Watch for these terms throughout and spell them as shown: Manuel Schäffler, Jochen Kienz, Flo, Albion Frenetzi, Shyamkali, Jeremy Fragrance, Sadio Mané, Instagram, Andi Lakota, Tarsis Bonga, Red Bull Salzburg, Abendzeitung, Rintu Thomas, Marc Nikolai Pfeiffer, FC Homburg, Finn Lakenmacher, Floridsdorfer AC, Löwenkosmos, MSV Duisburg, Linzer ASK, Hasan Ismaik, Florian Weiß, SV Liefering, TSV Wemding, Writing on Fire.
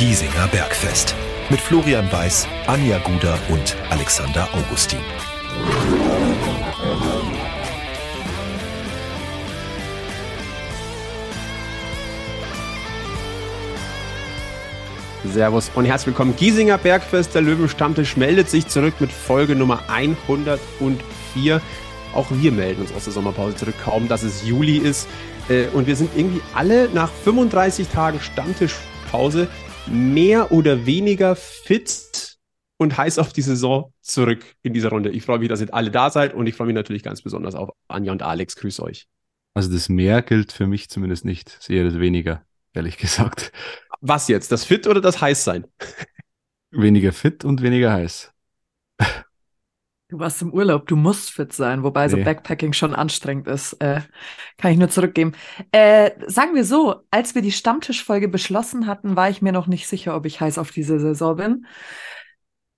Giesinger Bergfest. Mit Florian Weiß, Anja Guder und Alexander Augustin. Servus und herzlich willkommen. Giesinger Bergfest, der Löwen Stammtisch meldet sich zurück mit Folge Nummer 104. Auch wir melden uns aus der Sommerpause zurück, kaum dass es Juli ist. Und wir sind irgendwie alle nach 35 Tagen Stammtischpause mehr oder weniger fit und heiß auf die Saison zurück in dieser Runde. Ich freue mich, dass ihr alle da seid, und ich freue mich natürlich ganz besonders auf Anja und Alex. Grüß euch. Also das Mehr gilt für mich zumindest nicht, es ist eher das Weniger, ehrlich gesagt. Was jetzt, das Fit oder das Heißsein? Weniger fit und weniger heiß. Du warst im Urlaub, du musst fit sein, wobei so Backpacking schon anstrengend ist. Kann ich nur zurückgeben. Sagen wir so, als wir die Stammtischfolge beschlossen hatten, war ich mir noch nicht sicher, ob ich heiß auf diese Saison bin.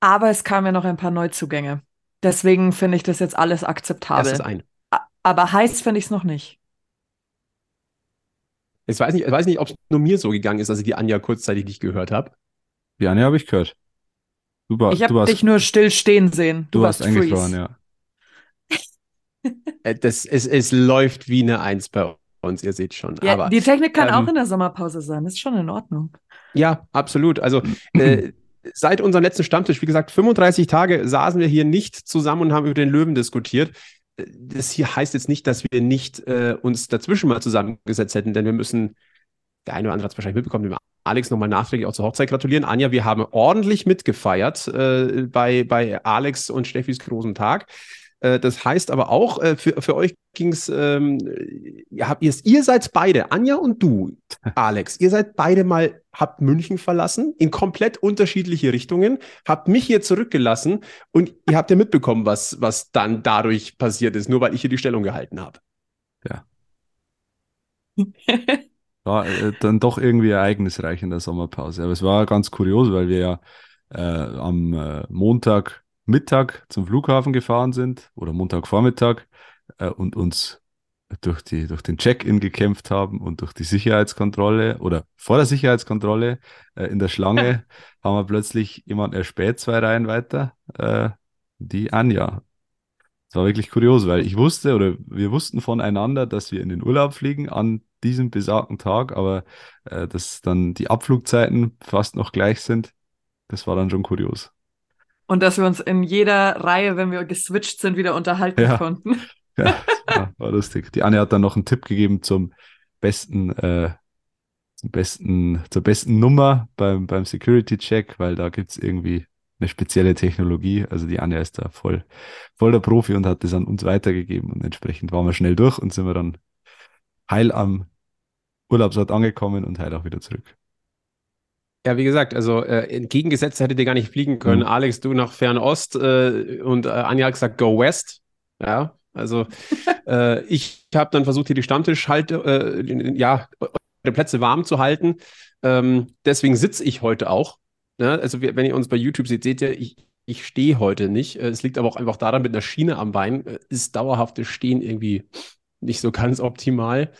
Aber es kamen ja noch ein paar Neuzugänge. Deswegen finde ich das jetzt alles akzeptabel. Das ist ein. Aber heiß finde ich es noch nicht. Ich weiß nicht, ob es nur mir so gegangen ist, dass ich die Anja kurzzeitig nicht gehört habe. Die Anja habe ich gehört. Ich habe dich nur still stehen sehen. Du warst eingefroren, ja. Es läuft wie eine Eins bei uns, ihr seht schon. Ja, aber die Technik kann auch in der Sommerpause sein, das ist schon in Ordnung. Ja, absolut. Also seit unserem letzten Stammtisch, wie gesagt, 35 Tage saßen wir hier nicht zusammen und haben über den Löwen diskutiert. Das hier heißt jetzt nicht, dass wir nicht uns dazwischen mal zusammengesetzt hätten, denn wir müssen, der eine oder andere hat es wahrscheinlich mitbekommen, den Alex nochmal nachträglich auch zur Hochzeit gratulieren. Anja, wir haben ordentlich mitgefeiert bei Alex und Steffis großen Tag. Das heißt aber auch, für euch ging es, ihr seid beide, Anja und du, Alex, ihr seid beide mal, habt München verlassen, in komplett unterschiedliche Richtungen, habt mich hier zurückgelassen und ihr habt ja mitbekommen, was dann dadurch passiert ist, nur weil ich hier die Stellung gehalten habe. Ja. War dann doch irgendwie ereignisreich in der Sommerpause. Aber es war ganz kurios, weil wir ja am Montagmittag zum Flughafen gefahren sind oder Montagvormittag und uns durch den Check-in gekämpft haben und durch die Sicherheitskontrolle oder vor der Sicherheitskontrolle in der Schlange haben wir plötzlich jemanden erspäht, 2 Reihen weiter, die Anja. Es war wirklich kurios, weil wir wussten voneinander, dass wir in den Urlaub fliegen an diesem besagten Tag, aber dass dann die Abflugzeiten fast noch gleich sind, das war dann schon kurios. Und dass wir uns in jeder Reihe, wenn wir geswitcht sind, wieder unterhalten konnten. Ja, war lustig. Die Anne hat dann noch einen Tipp gegeben zur besten Nummer beim Security-Check, weil da gibt es irgendwie eine spezielle Technologie. Also die Anja ist da voll der Profi und hat das an uns weitergegeben und entsprechend waren wir schnell durch und sind wir dann heil am Urlaubsort angekommen und heil auch wieder zurück. Ja, wie gesagt, also entgegengesetzt hättet ihr gar nicht fliegen können. Mhm. Alex, du nach Fernost und Anja hat gesagt, go west. Ja, also ich habe dann versucht, hier die eure Plätze warm zu halten. Deswegen sitze ich heute auch. Ja, also wenn ihr uns bei YouTube seht, ich stehe heute nicht. Es liegt aber auch einfach daran, mit einer Schiene am Bein ist dauerhaftes Stehen irgendwie nicht so ganz optimal.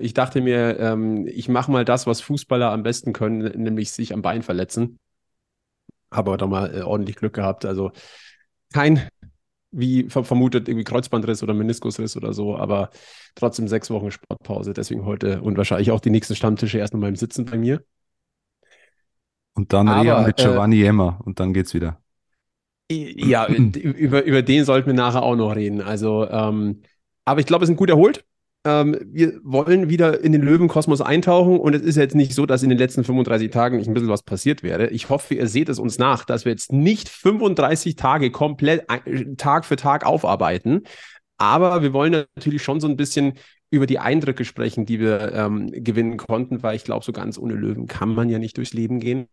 Ich dachte mir, ich mache mal das, was Fußballer am besten können, nämlich sich am Bein verletzen. Habe aber doch mal ordentlich Glück gehabt. Also kein, wie vermutet, irgendwie Kreuzbandriss oder Meniskusriss oder so, aber trotzdem 6 Wochen Sportpause. Deswegen heute und wahrscheinlich auch die nächsten Stammtische erst noch mal im Sitzen bei mir. Und dann Reha mit Giovanni Jemma und dann geht's wieder. Ja, über den sollten wir nachher auch noch reden. Also, aber ich glaube, wir sind gut erholt. Wir wollen wieder in den Löwenkosmos eintauchen und es ist jetzt nicht so, dass in den letzten 35 Tagen nicht ein bisschen was passiert wäre. Ich hoffe, ihr seht es uns nach, dass wir jetzt nicht 35 Tage komplett Tag für Tag aufarbeiten, aber wir wollen natürlich schon so ein bisschen über die Eindrücke sprechen, die wir gewinnen konnten, weil ich glaube, so ganz ohne Löwen kann man ja nicht durchs Leben gehen.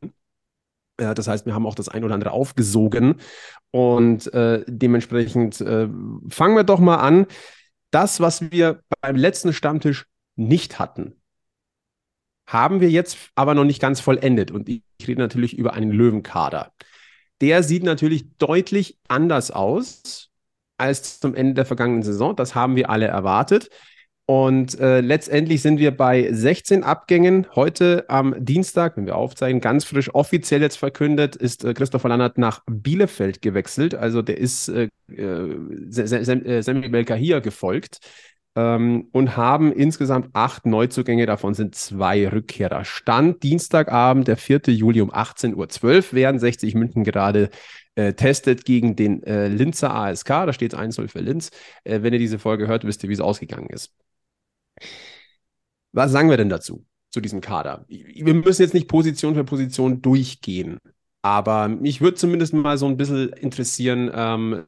Das heißt, wir haben auch das ein oder andere aufgesogen und dementsprechend fangen wir doch mal an. Das, was wir beim letzten Stammtisch nicht hatten, haben wir jetzt aber noch nicht ganz vollendet. Und ich rede natürlich über einen Löwenkader. Der sieht natürlich deutlich anders aus als zum Ende der vergangenen Saison. Das haben wir alle erwartet. Und letztendlich sind wir bei 16 Abgängen. Heute am Dienstag, wenn wir aufzeichnen, ganz frisch offiziell jetzt verkündet, ist Christopher Lannert nach Bielefeld gewechselt. Also der ist Sami Belkahia gefolgt, und haben insgesamt 8 Neuzugänge. Davon sind 2 Rückkehrer. Stand Dienstagabend, der 4. Juli um 18:12 Uhr, während 60 München gerade testet gegen den Linzer ASK. Da steht es 1-0 für Linz. Wenn ihr diese Folge hört, wisst ihr, wie es ausgegangen ist. Was sagen wir denn dazu, zu diesem Kader? Wir müssen jetzt nicht Position für Position durchgehen, aber mich würde zumindest mal so ein bisschen interessieren,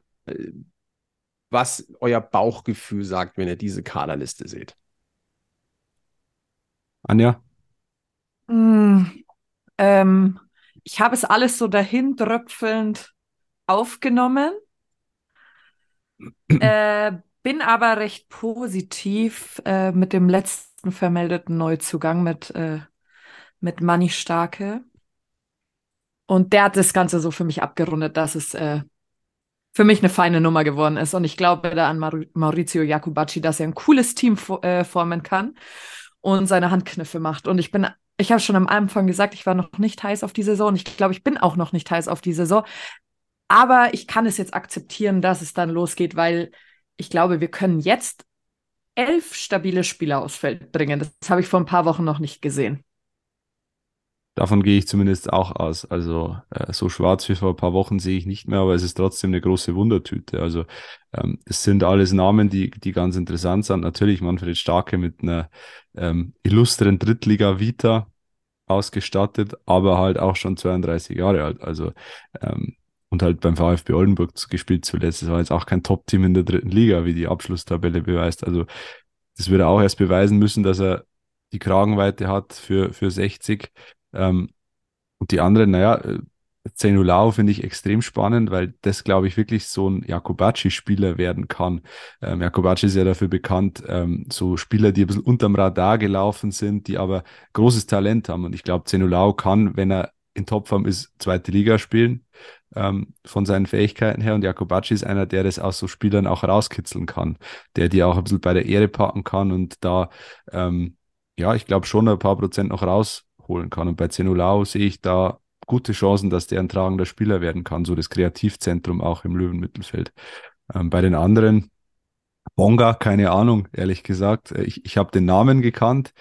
was euer Bauchgefühl sagt, wenn ihr diese Kaderliste seht. Anja? Ich habe es alles so dahintröpfelnd aufgenommen. Bin aber recht positiv mit dem letzten vermeldeten Neuzugang mit Manni Starke. Und der hat das Ganze so für mich abgerundet, dass es für mich eine feine Nummer geworden ist. Und ich glaube da an Maurizio Jacobacci, dass er ein cooles Team formen kann und seine Handkniffe macht. Und ich habe schon am Anfang gesagt, ich war noch nicht heiß auf die Saison. Und ich glaube, ich bin auch noch nicht heiß auf die Saison. Aber ich kann es jetzt akzeptieren, dass es dann losgeht, weil ich glaube, wir können jetzt 11 stabile Spieler aufs Feld bringen. Das habe ich vor ein paar Wochen noch nicht gesehen. Davon gehe ich zumindest auch aus. Also so schwarz wie vor ein paar Wochen sehe ich nicht mehr, aber es ist trotzdem eine große Wundertüte. Also es sind alles Namen, die ganz interessant sind. Natürlich Manfred Starke mit einer illustren Drittliga-Vita ausgestattet, aber halt auch schon 32 Jahre alt. Also und halt beim VfB Oldenburg gespielt zuletzt. Das war jetzt auch kein Top-Team in der dritten Liga, wie die Abschlusstabelle beweist. Also das würde er auch erst beweisen müssen, dass er die Kragenweite hat für 60. Und die anderen, Zejnullahu finde ich extrem spannend, weil das, glaube ich, wirklich so ein Jacobacci-Spieler werden kann. Jacobacci ist ja dafür bekannt, so Spieler, die ein bisschen unterm Radar gelaufen sind, die aber großes Talent haben. Und ich glaube, Zejnullahu kann, wenn er in Topform ist, zweite Liga spielen, von seinen Fähigkeiten her, und Jacobacci ist einer, der das aus so Spielern auch rauskitzeln kann, der die auch ein bisschen bei der Ehre packen kann und da, ich glaube, schon ein paar Prozent noch rausholen kann. Und bei Zejnullahu sehe ich da gute Chancen, dass der ein tragender Spieler werden kann, so das Kreativzentrum auch im Löwenmittelfeld. Bei den anderen, Bonga, keine Ahnung, ehrlich gesagt. Ich habe den Namen gekannt,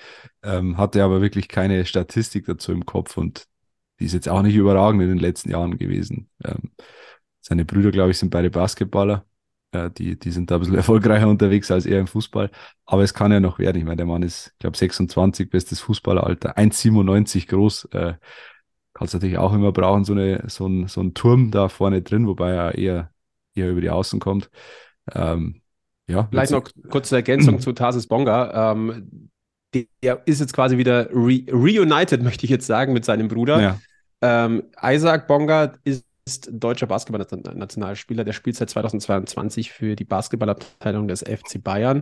hatte aber wirklich keine Statistik dazu im Kopf, und die ist jetzt auch nicht überragend in den letzten Jahren gewesen. Seine Brüder, glaube ich, sind beide Basketballer. Die sind da ein bisschen erfolgreicher unterwegs als er im Fußball. Aber es kann ja noch werden. Ich meine, der Mann ist, ich glaube, 26, bestes Fußballeralter, 1,97 groß. Kannst natürlich auch immer brauchen, so einen Turm da vorne drin, wobei er eher über die Außen kommt. Vielleicht noch kurze Ergänzung zu Tarsis Bonga. Der ist jetzt quasi wieder reunited, möchte ich jetzt sagen, mit seinem Bruder. Ja. Isaac Bonga ist deutscher Basketball-Nationalspieler. Der spielt seit 2022 für die Basketballabteilung des FC Bayern,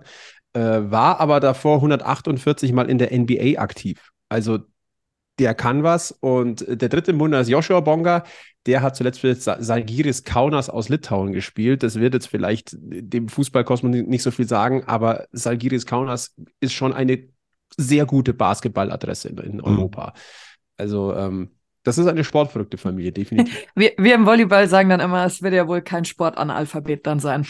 war aber davor 148 Mal in der NBA aktiv. Also der kann was. Und der dritte im Bunde ist Joshua Bonga. Der hat zuletzt für Salgiris Kaunas aus Litauen gespielt. Das wird jetzt vielleicht dem Fußballkosmos nicht so viel sagen, aber Salgiris Kaunas ist schon eine sehr gute Basketballadresse in Europa. Also das ist eine sportverrückte Familie, definitiv. Wir im Volleyball sagen dann immer, es wird ja wohl kein Sportanalphabet dann sein.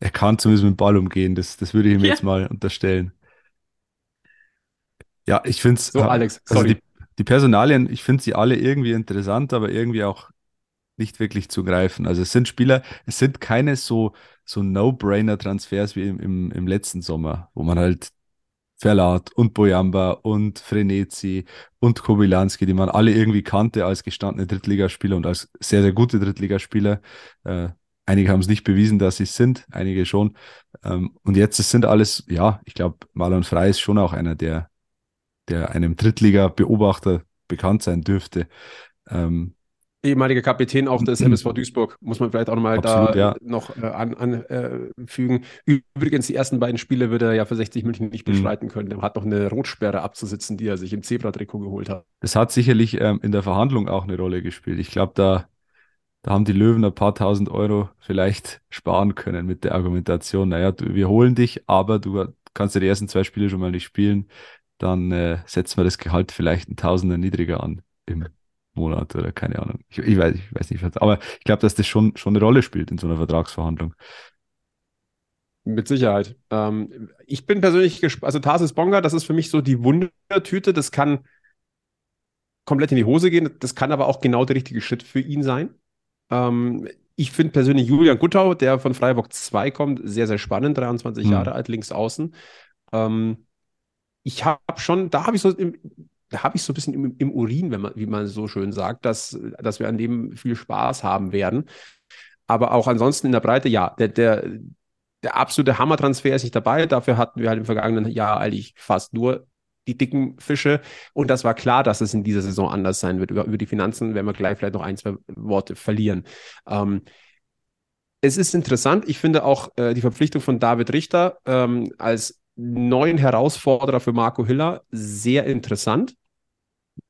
Er kann zumindest mit dem Ball umgehen, das würde ich ihm jetzt mal unterstellen. Ja, ich finde es... So, Alex, sorry. Also die Personalien, ich finde sie alle irgendwie interessant, aber irgendwie auch nicht wirklich zu greifen. Also es sind Spieler, es sind keine so No-Brainer-Transfers wie im letzten Sommer, wo man halt Verlat und Bojamba und Frenetzi und Kobylanski, die man alle irgendwie kannte als gestandene Drittligaspieler und als sehr, sehr gute Drittligaspieler. Einige haben es nicht bewiesen, dass sie es sind, einige schon. Und jetzt sind alles, ich glaube, Marlon Frey ist schon auch einer, der einem Drittliga-Beobachter bekannt sein dürfte. Ehemaliger Kapitän auch des MSV Duisburg, muss man vielleicht auch nochmal noch anfügen. Übrigens, die ersten beiden Spiele würde er ja für 60 München nicht bestreiten können. Er hat noch eine Rotsperre abzusitzen, die er sich im Zebratrikot geholt hat. Das hat sicherlich in der Verhandlung auch eine Rolle gespielt. Ich glaube, da Da haben die Löwen ein paar tausend Euro vielleicht sparen können mit der Argumentation, naja, wir holen dich, aber du kannst ja die ersten 2 Spiele schon mal nicht spielen, dann setzen wir das Gehalt vielleicht ein Tausender niedriger an im Monat oder keine Ahnung. Ich weiß nicht, aber ich glaube, dass das schon eine Rolle spielt in so einer Vertragsverhandlung. Mit Sicherheit. Ich bin persönlich gespannt, also Tarsis Bonga, das ist für mich so die Wundertüte, das kann komplett in die Hose gehen, das kann aber auch genau der richtige Schritt für ihn sein. Ich finde persönlich Julian Guttau, der von Freiburg 2 kommt, sehr, sehr spannend, 23 Jahre alt, links außen. Da habe ich so ein bisschen im Urin, wie man so schön sagt, dass wir an dem viel Spaß haben werden. Aber auch ansonsten in der Breite, ja, der absolute Hammertransfer ist nicht dabei. Dafür hatten wir halt im vergangenen Jahr eigentlich fast nur die dicken Fische. Und das war klar, dass es in dieser Saison anders sein wird. Über die Finanzen werden wir gleich vielleicht noch 1-2 Worte verlieren. Es ist interessant. Ich finde auch die Verpflichtung von David Richter als neuen Herausforderer für Marco Hiller sehr interessant.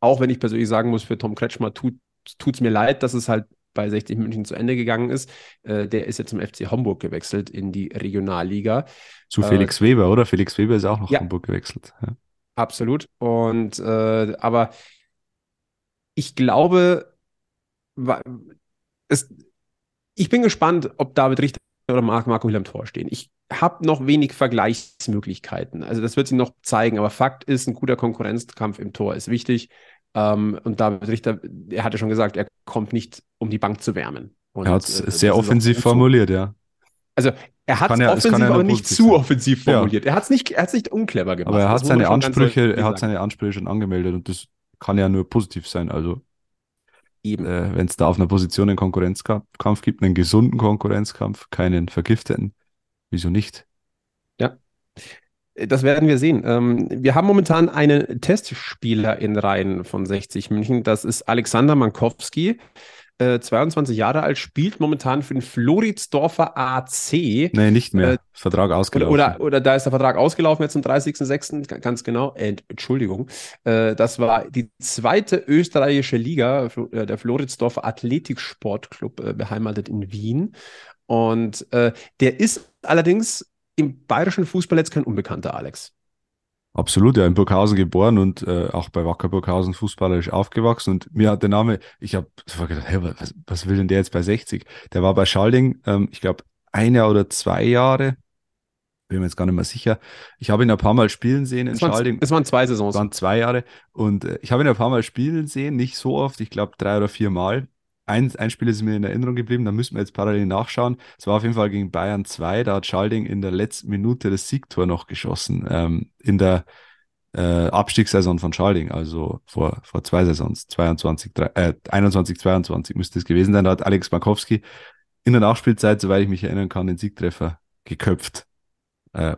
Auch wenn ich persönlich sagen muss, für Tom Kretschmer tut's mir leid, dass es halt bei 60 München zu Ende gegangen ist. Der ist jetzt zum FC Homburg gewechselt in die Regionalliga. Zu Felix Weber, oder? Felix Weber ist auch nach Homburg gewechselt. Ja. Absolut. Und aber ich glaube, ich bin gespannt, ob David Richter oder Marco Hiller am Tor stehen. Ich habe noch wenig Vergleichsmöglichkeiten. Also das wird sich noch zeigen. Aber Fakt ist, ein guter Konkurrenzkampf im Tor ist wichtig. Und David Richter, er hatte schon gesagt, er kommt nicht, um die Bank zu wärmen. Und er hat es sehr offensiv formuliert, ja. Also er hat es offensiv, aber nicht zu offensiv formuliert. Ja. Er hat es nicht unclever gemacht. Aber er hat seine Ansprüche schon angemeldet und das kann ja nur positiv sein. Also eben, wenn es da auf einer Position einen Konkurrenzkampf gibt, einen gesunden Konkurrenzkampf, keinen vergifteten, wieso nicht? Ja. Das werden wir sehen. Wir haben momentan einen Testspieler in Reihen von 60 München. Das ist Alexander Mankowski, 22 Jahre alt, spielt momentan für den Floridsdorfer AC. Nee, nicht mehr. Vertrag ausgelaufen. Oder da ist der Vertrag ausgelaufen jetzt am 30.06. Ganz genau. Entschuldigung. Das war die 2. österreichische Liga, der Floridsdorfer Athletiksportclub, beheimatet in Wien. Und der ist allerdings im bayerischen Fußball jetzt kein Unbekannter, Alex. Absolut, ja, in Burghausen geboren und auch bei Wacker Burghausen fußballerisch aufgewachsen. Und mir hat der Name, ich habe gedacht, hey, was will denn der jetzt bei 60? Der war bei Schalding, ich glaube, 1 oder 2 Jahre, bin mir jetzt gar nicht mehr sicher. Ich habe ihn ein paar Mal spielen sehen in Schalding. Das waren 2 Saisons. Das waren 2 Jahre. Und ich habe ihn ein paar Mal spielen sehen, nicht so oft, ich glaube 3 oder 4 Mal. Ein Spiel ist mir in Erinnerung geblieben, da müssen wir jetzt parallel nachschauen. Es war auf jeden Fall gegen Bayern 2, da hat Schalding in der letzten Minute das Siegtor noch geschossen, in der Abstiegssaison von Schalding, also vor 2 Saisons, 21, 22 müsste es gewesen sein. Da hat Alex Mankowski in der Nachspielzeit, soweit ich mich erinnern kann, den Siegtreffer geköpft.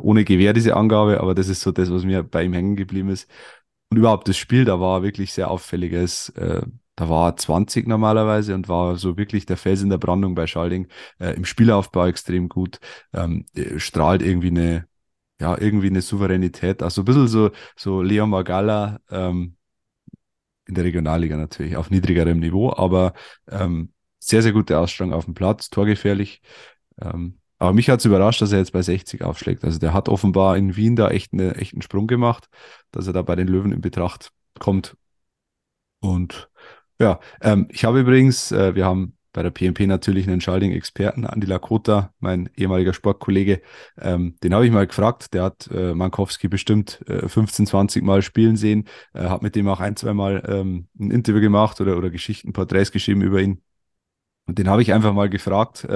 Ohne Gewähr diese Angabe, aber das ist so das, was mir bei ihm hängen geblieben ist. Und überhaupt das Spiel, da war wirklich sehr auffälliges, da war er 20 normalerweise und war so wirklich der Fels in der Brandung bei Schalding, im Spielaufbau extrem gut, strahlt irgendwie eine Souveränität, also ein bisschen so Leo Morgalla, in der Regionalliga natürlich, auf niedrigerem Niveau, aber sehr, sehr gute Ausstrahlung auf dem Platz, torgefährlich, aber mich hat es überrascht, dass er jetzt bei 60 aufschlägt, also der hat offenbar in Wien da echt einen Sprung gemacht, dass er da bei den Löwen in Betracht kommt. Und ja, ich habe übrigens, wir haben bei der PNP natürlich einen Schalding-Experten, Andi Lakota, mein ehemaliger Sportkollege, den habe ich mal gefragt, der hat Mankowski bestimmt 15, 20 Mal spielen sehen, hat mit dem auch 1, 2 Mal ein Interview gemacht oder Geschichten, Porträts geschrieben über ihn. Und den habe ich einfach mal gefragt,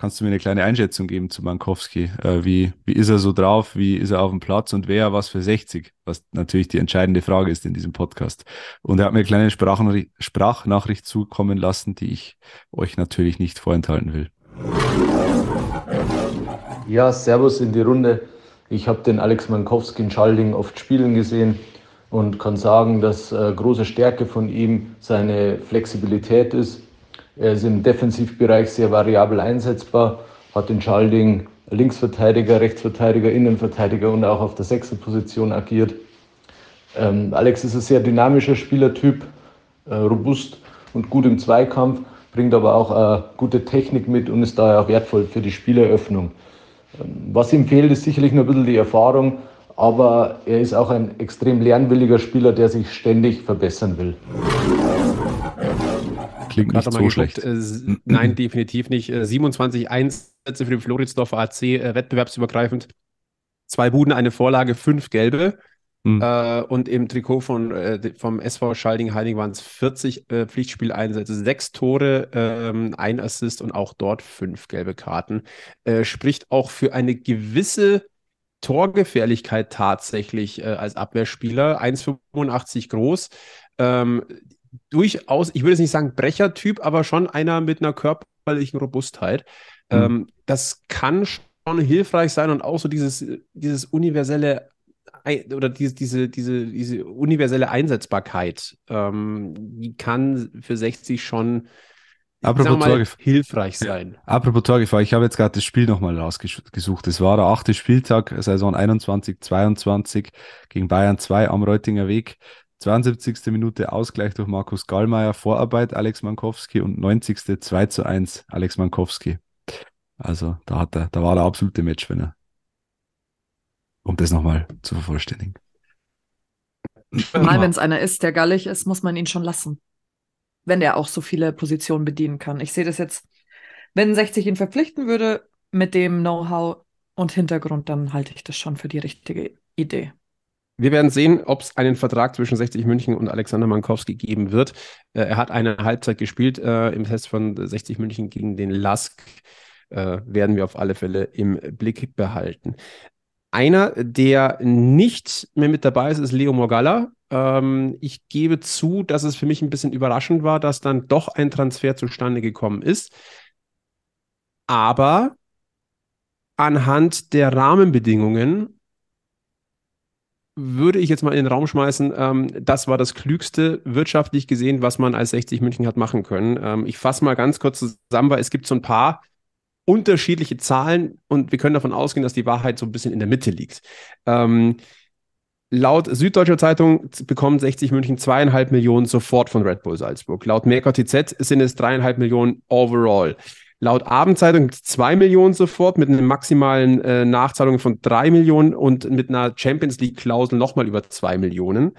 kannst du mir eine kleine Einschätzung geben zu Mankowski? Wie ist er so drauf? Wie ist er auf dem Platz? Und wäre er was für 60? Was natürlich die entscheidende Frage ist in diesem Podcast. Und er hat mir eine kleine Sprachnachricht zukommen lassen, die ich euch natürlich nicht vorenthalten will. Ja, servus in die Runde. Ich habe den Alex Mankowski in Schalding oft spielen gesehen und kann sagen, dass große Stärke von ihm seine Flexibilität ist. Er ist im Defensivbereich sehr variabel einsetzbar, hat in Schalding Linksverteidiger, Rechtsverteidiger, Innenverteidiger und auch auf der 6er-Position agiert. Alex ist ein sehr dynamischer Spielertyp, robust und gut im Zweikampf, bringt aber auch eine gute Technik mit und ist daher wertvoll für die Spieleröffnung. Was ihm fehlt, ist sicherlich noch ein bisschen die Erfahrung, aber er ist auch ein extrem lernwilliger Spieler, der sich ständig verbessern will. Klingt nicht so schlecht. Nein, definitiv nicht. 27 Einsätze für den Floridsdorfer AC, wettbewerbsübergreifend. 2 Buden, eine Vorlage, 5 gelbe. Mhm. Und im Trikot vom SV Schalding-Heining waren es 40 Pflichtspieleinsätze, 6 Tore, 1 Assist und auch dort 5 gelbe Karten. Spricht auch für eine gewisse Torgefährlichkeit tatsächlich als Abwehrspieler. 1,85 groß. Durchaus, ich würde es nicht sagen Brechertyp, aber schon einer mit einer körperlichen Robustheit. Mhm. Das kann schon hilfreich sein und auch so dieses universelle oder diese universelle Einsetzbarkeit, die kann für 60 schon hilfreich sein. Apropos Torgefahr, ich habe jetzt gerade das Spiel nochmal rausgesucht. Es war der 8. Spieltag, Saison 21/22 gegen Bayern 2 am Reutinger Weg. 72. Minute Ausgleich durch Markus Gallmeier, Vorarbeit Alex Mankowski und 90. 2:1 Alex Mankowski. Also da war der absolute Matchwinner. Um das nochmal zu vervollständigen. Mal, wenn es einer ist, der gallig ist, muss man ihn schon lassen. Wenn der auch so viele Positionen bedienen kann. Ich sehe das jetzt, wenn 60 ihn verpflichten würde, mit dem Know-how und Hintergrund, dann halte ich das schon für die richtige Idee. Wir werden sehen, ob es einen Vertrag zwischen 60 München und Alexander Mankowski geben wird. Er hat eine Halbzeit gespielt im Test von 60 München gegen den LASK. Werden wir auf alle Fälle im Blick behalten. Einer, der nicht mehr mit dabei ist, ist Leo Morgalla. Ich gebe zu, dass es für mich ein bisschen überraschend war, dass dann doch ein Transfer zustande gekommen ist. Aber anhand der Rahmenbedingungen würde ich jetzt mal in den Raum schmeißen, das war das Klügste wirtschaftlich gesehen, was man als 60 München hat machen können. Ich fasse mal ganz kurz zusammen, weil es gibt so ein paar unterschiedliche Zahlen und wir können davon ausgehen, dass die Wahrheit so ein bisschen in der Mitte liegt. Laut Süddeutscher Zeitung bekommen 60 München 2,5 Millionen sofort von Red Bull Salzburg. Laut Merkur TZ sind es 3,5 Millionen overall. Laut Abendzeitung 2 Millionen sofort mit einer maximalen Nachzahlung von 3 Millionen und mit einer Champions-League-Klausel nochmal über 2 Millionen.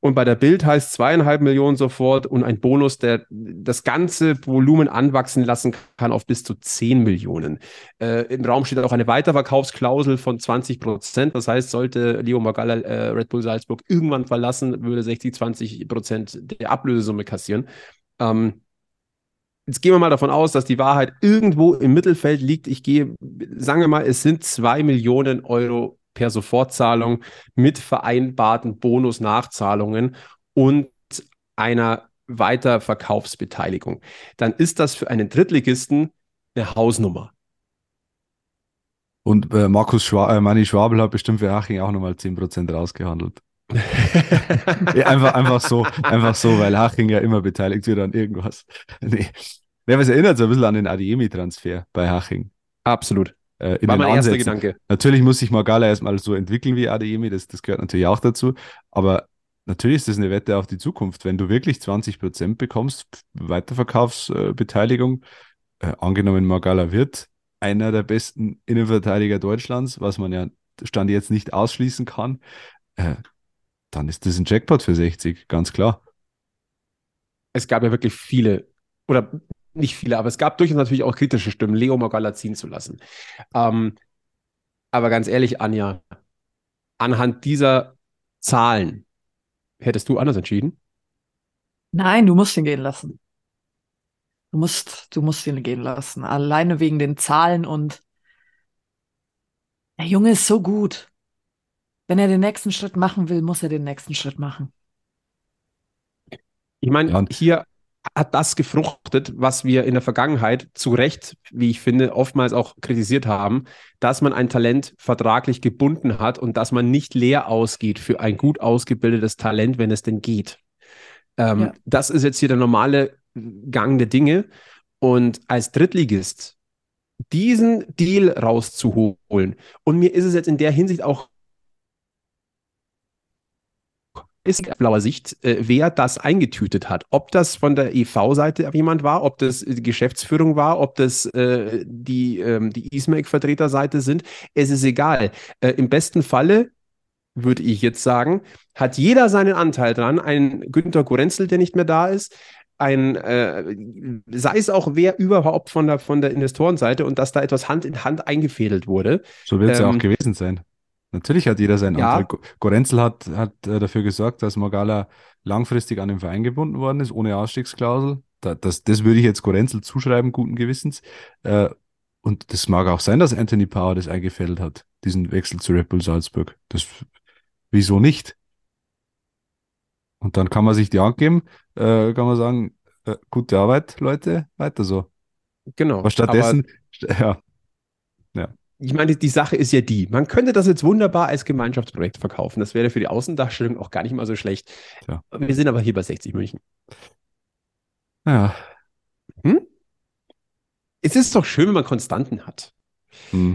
Und bei der Bild heißt 2,5 Millionen sofort und ein Bonus, der das ganze Volumen anwachsen lassen kann auf bis zu 10 Millionen. Im Raum steht auch eine Weiterverkaufsklausel von 20%. Das heißt, sollte Leo Morgalla Red Bull Salzburg irgendwann verlassen, würde 60 20% der Ablösesumme kassieren. Jetzt gehen wir mal davon aus, dass die Wahrheit irgendwo im Mittelfeld liegt. Sagen wir mal, es sind 2 Millionen Euro per Sofortzahlung mit vereinbarten Bonusnachzahlungen und einer Weiterverkaufsbeteiligung. Dann ist das für einen Drittligisten eine Hausnummer. Und Manni Schwabel hat bestimmt für Haching auch nochmal 10% rausgehandelt. Ja, einfach so, weil Haching ja immer beteiligt wird an irgendwas. Nee. Ja, was erinnert so ein bisschen an den Adeyemi-Transfer bei Haching. Absolut. War mein erster Gedanke. Natürlich muss sich Morgalla erstmal so entwickeln wie Adeyemi, das gehört natürlich auch dazu. Aber natürlich ist das eine Wette auf die Zukunft. Wenn du wirklich 20% bekommst, Weiterverkaufsbeteiligung, angenommen Morgalla wird einer der besten Innenverteidiger Deutschlands, was man ja Stand jetzt nicht ausschließen kann, dann ist das ein Jackpot für 60, ganz klar. Es gab ja wirklich viele, oder nicht viele, aber es gab durchaus natürlich auch kritische Stimmen, Leo Morgalla ziehen zu lassen. Aber ganz ehrlich, Anja, anhand dieser Zahlen, hättest du anders entschieden? Nein, du musst ihn gehen lassen. Du musst ihn gehen lassen, alleine wegen den Zahlen und der Junge ist so gut. Wenn er den nächsten Schritt machen will, muss er den nächsten Schritt machen. Ich meine, ja, hier hat das gefruchtet, was wir in der Vergangenheit zu Recht, wie ich finde, oftmals auch kritisiert haben, dass man ein Talent vertraglich gebunden hat und dass man nicht leer ausgeht für ein gut ausgebildetes Talent, wenn es denn geht. Ja. Das ist jetzt hier der normale Gang der Dinge. Und als Drittligist diesen Deal rauszuholen, und mir ist es jetzt in der Hinsicht auch ist aus blauer Sicht, wer das eingetütet hat. Ob das von der EV-Seite jemand war, ob das die Geschäftsführung war, ob das die Ismaik-Vertreterseite sind, es ist egal. Im besten Falle, würde ich jetzt sagen, hat jeder seinen Anteil dran. Ein Günter Gorenzel, der nicht mehr da ist, sei es auch wer überhaupt von der Investorenseite, und dass da etwas Hand in Hand eingefädelt wurde. So wird es ja auch gewesen sein. Natürlich hat jeder seinen Anteil. Gorenzel hat dafür gesorgt, dass Morgalla langfristig an den Verein gebunden worden ist, ohne Ausstiegsklausel. Das würde ich jetzt Gorenzel zuschreiben, guten Gewissens. Und das mag auch sein, dass Anthony Power das eingefädelt hat, diesen Wechsel zu Red Bull Salzburg. Wieso nicht? Und dann kann man sich die Hand geben, kann man sagen, gute Arbeit, Leute, weiter so. Genau. Aber stattdessen, ja. Ich meine, die Sache ist ja die, man könnte das jetzt wunderbar als Gemeinschaftsprojekt verkaufen. Das wäre für die Außendarstellung auch gar nicht mal so schlecht. Ja. Wir sind aber hier bei 60 München. Ja. Es ist doch schön, wenn man Konstanten hat.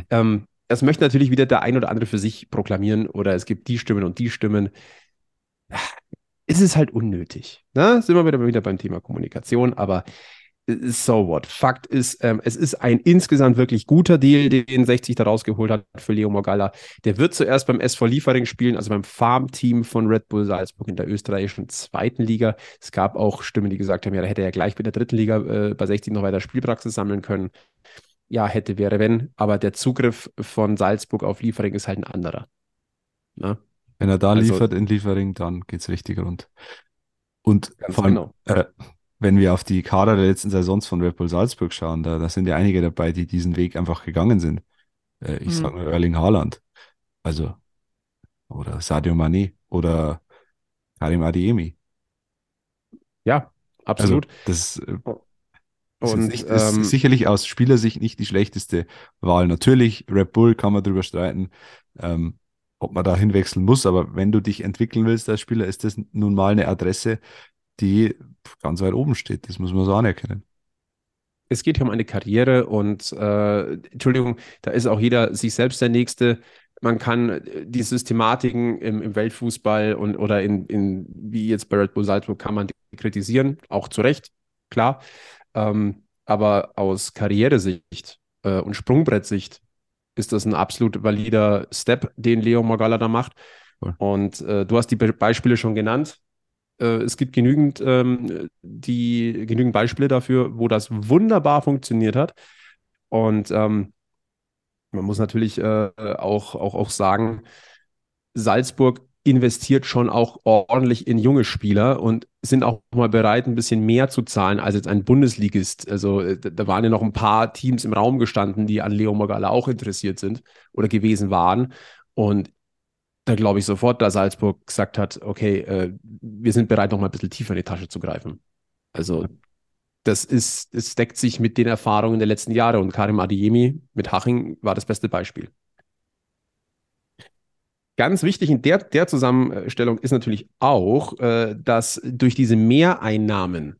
Das möchte natürlich wieder der ein oder andere für sich proklamieren, oder es gibt die Stimmen und die Stimmen. Es ist halt unnötig. Ne? Sind wir wieder beim Thema Kommunikation, aber so what? Fakt ist, es ist ein insgesamt wirklich guter Deal, den 60 da rausgeholt hat für Leo Morgalla. Der wird zuerst beim SV Liefering spielen, also beim Farmteam von Red Bull Salzburg in der österreichischen zweiten Liga. Es gab auch Stimmen, die gesagt haben, ja, da hätte er gleich mit der dritten Liga bei 60 noch weiter Spielpraxis sammeln können. Ja, hätte, wäre, wenn. Aber der Zugriff von Salzburg auf Liefering ist halt ein anderer. Na? Wenn er da liefert in Liefering, dann geht's richtig rund. Und vor allem, wenn wir auf die Kader der letzten Saisons von Red Bull Salzburg schauen, da sind ja einige dabei, die diesen Weg einfach gegangen sind. Ich sage nur Erling Haaland, also, oder Sadio Mané oder Karim Adeyemi. Ja, absolut. Also, das ist sicherlich aus Spielersicht nicht die schlechteste Wahl. Natürlich, Red Bull kann man drüber streiten, ob man da hinwechseln muss, aber wenn du dich entwickeln willst als Spieler, ist das nun mal eine Adresse, die ganz weit oben steht. Das muss man so anerkennen. Es geht hier um eine Karriere und, Entschuldigung, da ist auch jeder sich selbst der Nächste. Man kann die Systematiken im Weltfußball oder wie jetzt bei Red Bull Salzburg, kann man die kritisieren, auch zu Recht, klar. Aber aus Karrieresicht und Sprungbrettsicht ist das ein absolut valider Step, den Leo Morgalla da macht. Cool. Und du hast die Beispiele schon genannt. Es gibt genügend Beispiele dafür, wo das wunderbar funktioniert hat. Und man muss natürlich auch sagen, Salzburg investiert schon auch ordentlich in junge Spieler und sind auch mal bereit, ein bisschen mehr zu zahlen als jetzt ein Bundesligist. Also da waren ja noch ein paar Teams im Raum gestanden, die an Leo Morgalla auch interessiert sind oder gewesen waren. Und da glaube ich sofort, da Salzburg gesagt hat, okay, wir sind bereit, noch mal ein bisschen tiefer in die Tasche zu greifen. Also es deckt sich mit den Erfahrungen der letzten Jahre, und Karim Adeyemi mit Haching war das beste Beispiel. Ganz wichtig in der Zusammenstellung ist natürlich auch, dass durch diese Mehreinnahmen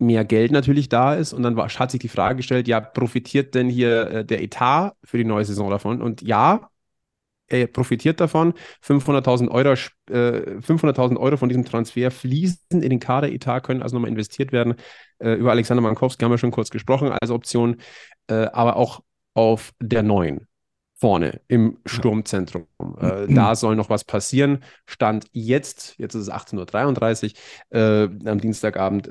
mehr Geld natürlich da ist, und dann hat sich die Frage gestellt, ja, profitiert denn hier der Etat für die neue Saison davon? Und ja, er profitiert davon. 500.000 Euro von diesem Transfer fließen in den Kaderetat, können also nochmal investiert werden. Über Alexander Mankowski haben wir schon kurz gesprochen als Option, aber auch auf der neuen. Vorne im Sturmzentrum. Da soll noch was passieren. Stand jetzt ist es 18:33 Uhr, am Dienstagabend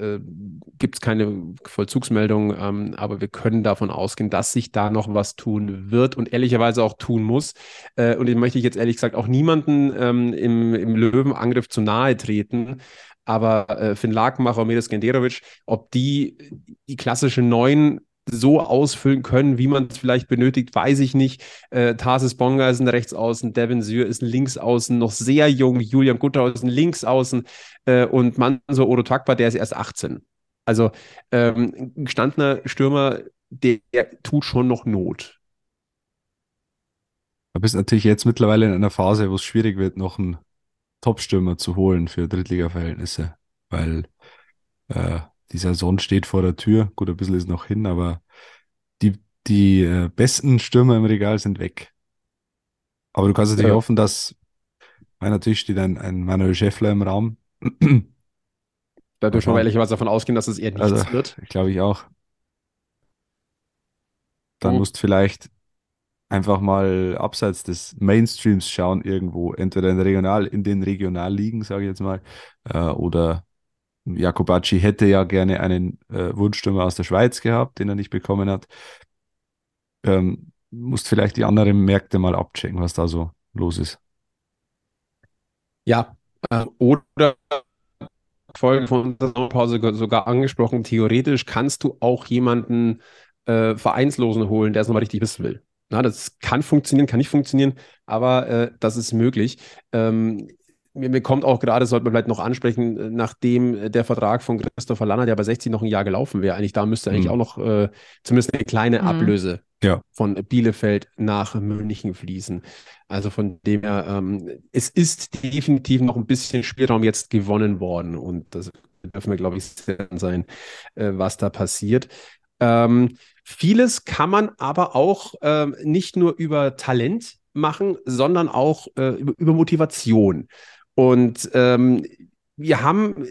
gibt es keine Vollzugsmeldung, aber wir können davon ausgehen, dass sich da noch was tun wird und ehrlicherweise auch tun muss. Und ich möchte jetzt ehrlich gesagt auch niemanden im Löwenangriff zu nahe treten, aber Finn Lakenmacher und Medes Genderovic, ob die klassische 9 so ausfüllen können, wie man es vielleicht benötigt, weiß ich nicht. Tarsis Bonga ist ein Rechtsaußen, Devin Sür ist ein Linksaußen, noch sehr jung, Julian Guttau ist ein Linksaußen und Manso Orotakba, der ist erst 18. Also ein gestandener Stürmer, der tut schon noch Not. Du bist natürlich jetzt mittlerweile in einer Phase, wo es schwierig wird, noch einen Top-Stürmer zu holen für Drittliga-Verhältnisse, weil die Saison steht vor der Tür. Gut, ein bisschen ist noch hin, aber die besten Stürmer im Regal sind weg. Aber du kannst natürlich hoffen, dass Weil natürlich steht ein Manuel Schäffler im Raum. Da dürfen wir ehrlicherweise davon ausgehen, dass es eher nichts wird. Glaube ich auch. Dann musst vielleicht einfach mal abseits des Mainstreams schauen irgendwo, entweder in den Regionalligen, sage ich jetzt mal, oder Jacobacci hätte ja gerne einen Wunschstürmer aus der Schweiz gehabt, den er nicht bekommen hat. Musst vielleicht die anderen Märkte mal abchecken, was da so los ist. Ja, oder Folgen von der Pause sogar angesprochen, theoretisch kannst du auch jemanden Vereinslosen holen, der es nochmal richtig wissen will. Na, das kann funktionieren, kann nicht funktionieren, aber das ist möglich. Mir kommt auch gerade, sollte man vielleicht noch ansprechen, nachdem der Vertrag von Christopher Lannert, der bei 60 noch ein Jahr gelaufen wäre, eigentlich da müsste eigentlich auch noch zumindest eine kleine Ablöse von Bielefeld nach München fließen. Also von dem her, es ist definitiv noch ein bisschen Spielraum jetzt gewonnen worden und das dürfen wir, glaube ich, sehr sein, was da passiert. Vieles kann man aber auch nicht nur über Talent machen, sondern auch über Motivation. Und wir haben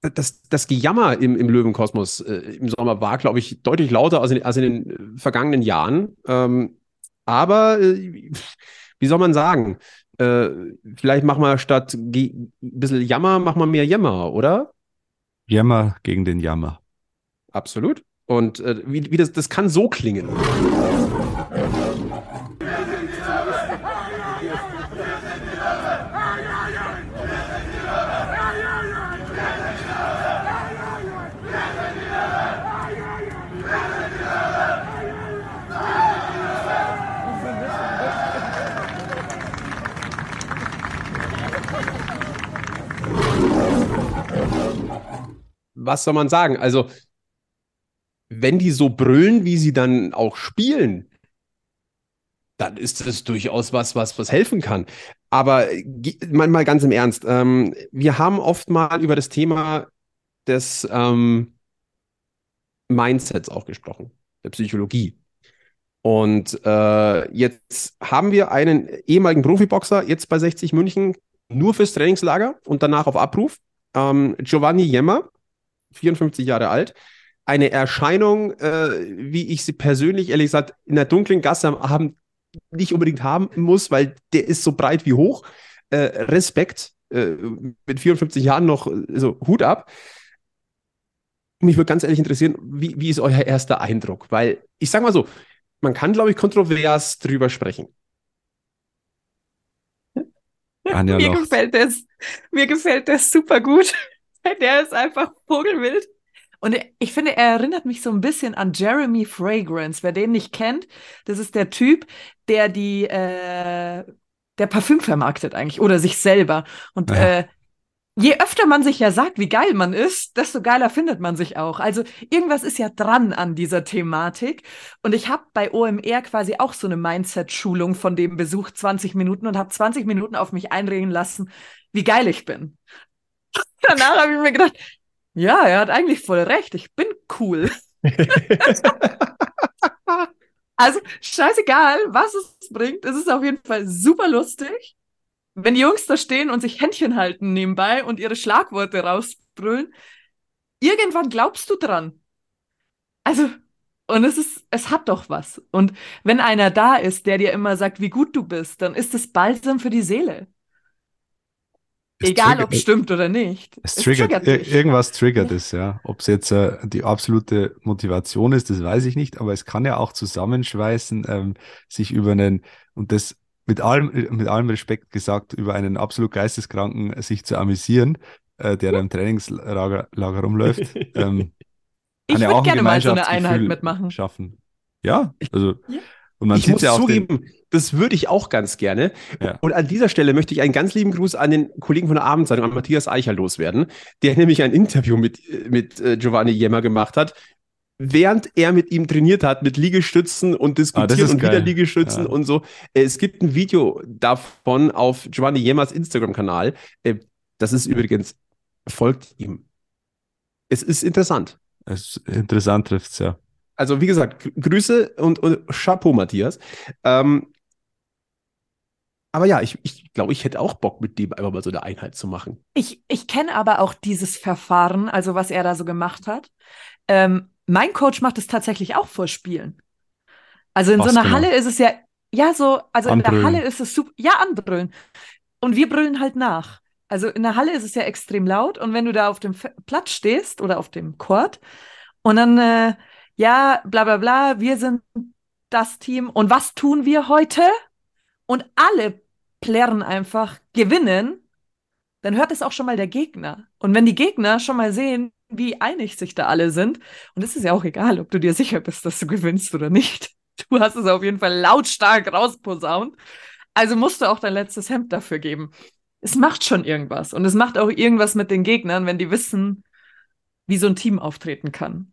das Gejammer im Löwenkosmos im Sommer war, glaube ich, deutlich lauter als in den vergangenen Jahren. Aber wie soll man sagen? Vielleicht machen wir statt ein bisschen Jammer, machen wir mehr Jammer, oder? Jammer gegen den Jammer. Absolut. Und wie das kann so klingen. Was soll man sagen? Also, wenn die so brüllen, wie sie dann auch spielen, dann ist das durchaus was helfen kann. Aber mal ganz im Ernst, wir haben oft mal über das Thema des Mindsets auch gesprochen, der Psychologie. Und jetzt haben wir einen ehemaligen Profiboxer, jetzt bei 60 München, nur fürs Trainingslager und danach auf Abruf. Giovanni Jemma, 54 Jahre alt, eine Erscheinung, wie ich sie persönlich, ehrlich gesagt, in der dunklen Gasse am Abend nicht unbedingt haben muss, weil der ist so breit wie hoch. Respekt, mit 54 Jahren noch, so Hut ab. Mich würde ganz ehrlich interessieren, wie ist euer erster Eindruck? Weil, ich sag mal so, man kann, glaube ich, kontrovers drüber sprechen. Anja, mir gefällt das super gut. Der ist einfach vogelwild. Und ich finde, er erinnert mich so ein bisschen an Jeremy Fragrance. Wer den nicht kennt, das ist der Typ, der der Parfüm vermarktet eigentlich oder sich selber. Und je öfter man sich ja sagt, wie geil man ist, desto geiler findet man sich auch. Also irgendwas ist ja dran an dieser Thematik. Und ich habe bei OMR quasi auch so eine Mindset-Schulung von dem Besuch 20 Minuten und habe 20 Minuten auf mich einreden lassen, wie geil ich bin. Danach habe ich mir gedacht, ja, er hat eigentlich voll recht, ich bin cool. Also scheißegal, was es bringt, es ist auf jeden Fall super lustig, wenn die Jungs da stehen und sich Händchen halten nebenbei und ihre Schlagworte rausbrüllen. Irgendwann glaubst du dran. Also, und es hat doch was. Und wenn einer da ist, der dir immer sagt, wie gut du bist, dann ist es Balsam für die Seele. Egal, ob es stimmt oder nicht. Es triggert dich. Irgendwas triggert es, ja. Ob es jetzt die absolute Motivation ist, das weiß ich nicht, aber es kann ja auch zusammenschweißen, sich über einen, und das mit allem Respekt gesagt, über einen absolut Geisteskranken sich zu amüsieren, der da im Trainingslager rumläuft. Ich würde ja gerne mal so eine Einheit mitmachen. Schaffen. Ja, also... Ja. Und man sieht ja auch zugeben, das würde ich auch ganz gerne. Ja. Und an dieser Stelle möchte ich einen ganz lieben Gruß an den Kollegen von der Abendzeitung, an Matthias Eicher, loswerden, der nämlich ein Interview mit Giovanni Jemma gemacht hat, während er mit ihm trainiert hat, mit Liegestützen und diskutiert und geil. Wieder Liegestützen und so. Es gibt ein Video davon auf Giovanni Jemmas Instagram-Kanal. Das ist übrigens, folgt ihm. Es ist interessant. Es ist interessant, trifft's, ja. Also wie gesagt, Grüße und Chapeau, Matthias. Aber ja, ich glaube, ich hätte auch Bock, mit dem einfach mal so eine Einheit zu machen. Ich kenne aber auch dieses Verfahren, also was er da so gemacht hat. Mein Coach macht es tatsächlich auch vor Spielen. Also in was so einer genau? Halle ist es ja so, also anbrüllen. In der Halle ist es super, ja, anbrüllen. Und wir brüllen halt nach. Also in der Halle ist es ja extrem laut und wenn du da auf dem Platz stehst oder auf dem Court und dann, ja, bla bla bla, wir sind das Team und was tun wir heute? Und alle plärren einfach, gewinnen, dann hört es auch schon mal der Gegner. Und wenn die Gegner schon mal sehen, wie einig sich da alle sind, und es ist ja auch egal, ob du dir sicher bist, dass du gewinnst oder nicht, du hast es auf jeden Fall lautstark rausposaunt, also musst du auch dein letztes Hemd dafür geben. Es macht schon irgendwas. Und es macht auch irgendwas mit den Gegnern, wenn die wissen, wie so ein Team auftreten kann.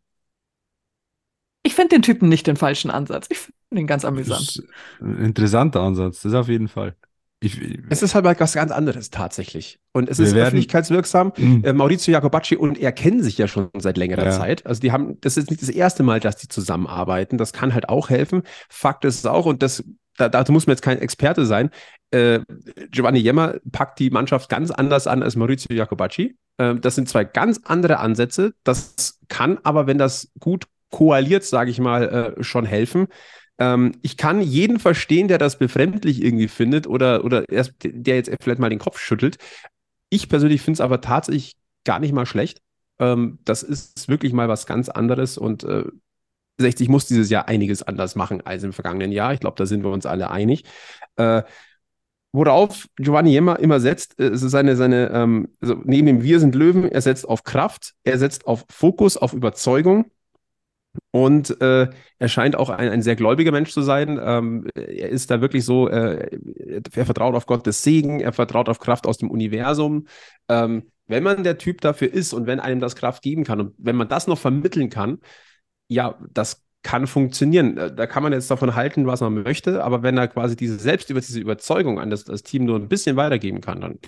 Ich finde den Typen nicht den falschen Ansatz. Ich finde den ganz amüsant. Ein interessanter Ansatz, das ist auf jeden Fall. Es ist halt mal was ganz anderes tatsächlich. Und es ist öffentlichkeitswirksam. Maurizio Jacobacci und er kennen sich ja schon seit längerer Zeit. Also die haben, das ist nicht das erste Mal, dass die zusammenarbeiten. Das kann halt auch helfen. Fakt ist auch, und das, dazu muss man jetzt kein Experte sein, Giovanni Jemma packt die Mannschaft ganz anders an als Maurizio Jacobacci. Das sind zwei ganz andere Ansätze. Das kann aber, wenn das gut koaliert, sage ich mal, schon helfen. Ich kann jeden verstehen, der das befremdlich irgendwie findet oder erst, der jetzt vielleicht mal den Kopf schüttelt. Ich persönlich finde es aber tatsächlich gar nicht mal schlecht. Das ist wirklich mal was ganz anderes und 60 muss dieses Jahr einiges anders machen als im vergangenen Jahr. Ich glaube, da sind wir uns alle einig. Worauf Giovanni Jemma immer setzt, ist seine also neben dem Wir sind Löwen, er setzt auf Kraft, er setzt auf Fokus, auf Überzeugung. Und er scheint auch ein sehr gläubiger Mensch zu sein. Er ist da wirklich so, er vertraut auf Gottes Segen, er vertraut auf Kraft aus dem Universum. Wenn man der Typ dafür ist und wenn einem das Kraft geben kann und wenn man das noch vermitteln kann, ja, das kann funktionieren. Da kann man jetzt davon halten, was man möchte, aber wenn er quasi diese Überzeugung an das Team nur ein bisschen weitergeben kann, dann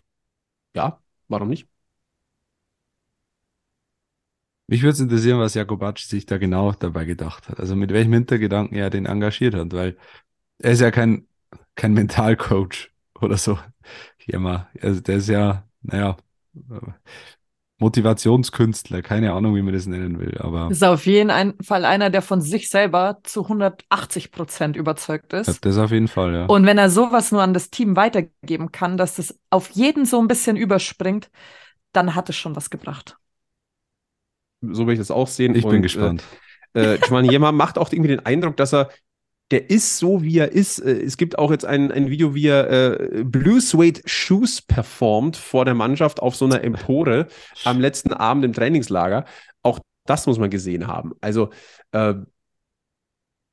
ja, warum nicht? Mich würde es interessieren, was Jacobacci sich da genau dabei gedacht hat. Also mit welchem Hintergedanken er den engagiert hat, weil er ist ja kein Mentalcoach oder so. Jemma. Also der ist ja, naja, Motivationskünstler. Keine Ahnung, wie man das nennen will. Aber ist auf jeden Fall einer, der von sich selber zu 180% überzeugt ist. Das auf jeden Fall, ja. Und wenn er sowas nur an das Team weitergeben kann, dass es auf jeden so ein bisschen überspringt, dann hat es schon was gebracht. So will ich das auch sehen. Ich bin gespannt. Giovanni Jemma macht auch irgendwie den Eindruck, dass der ist so, wie er ist. Es gibt auch jetzt ein Video, wie er Blue Suede Shoes performt vor der Mannschaft auf so einer Empore am letzten Abend im Trainingslager. Auch das muss man gesehen haben. Also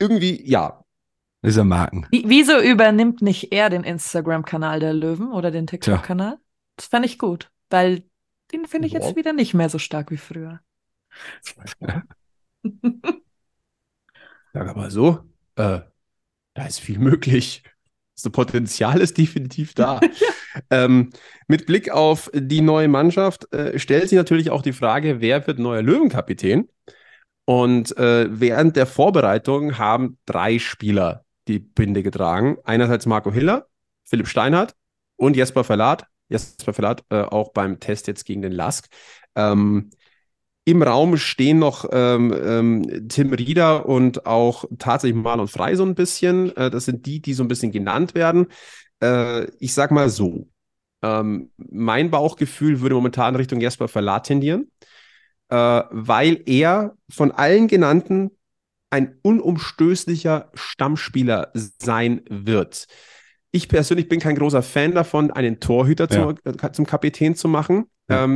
irgendwie, ja. Ist er Marken. Wieso übernimmt nicht er den Instagram-Kanal der Löwen oder den TikTok-Kanal? Ja. Das fände ich gut, weil den finde ich jetzt wieder nicht mehr so stark wie früher. Sag aber so, da ist viel möglich. Das Potenzial ist definitiv da. Mit Blick auf die neue Mannschaft stellt sich natürlich auch die Frage, wer wird neuer Löwenkapitän? Und während der Vorbereitung haben 3 Spieler die Binde getragen. Einerseits Marco Hiller, Philipp Steinhardt und Jesper Verlat. Jesper Verlat auch beim Test jetzt gegen den LASK. Im Raum stehen noch Tim Rieder und auch tatsächlich Marlon Frey so ein bisschen. Das sind die so ein bisschen genannt werden. Ich sag mal so, mein Bauchgefühl würde momentan Richtung Jesper Verlat tendieren, weil er von allen Genannten ein unumstößlicher Stammspieler sein wird. Ich persönlich bin kein großer Fan davon, einen Torhüter zum Kapitän zu machen. Ja.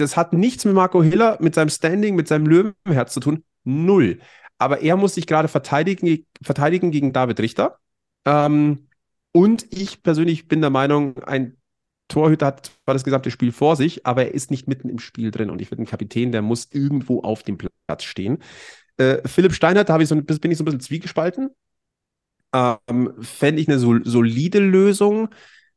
Das hat nichts mit Marco Hiller, mit seinem Standing, mit seinem Löwenherz zu tun. 0. Aber er muss sich gerade verteidigen gegen David Richter. Und ich persönlich bin der Meinung, ein Torhüter hat zwar das gesamte Spiel vor sich, aber er ist nicht mitten im Spiel drin. Und ich finde, ein Kapitän, der muss irgendwo auf dem Platz stehen. Philipp Steinhardt, bin ich so ein bisschen zwiegespalten. Fände ich eine solide Lösung.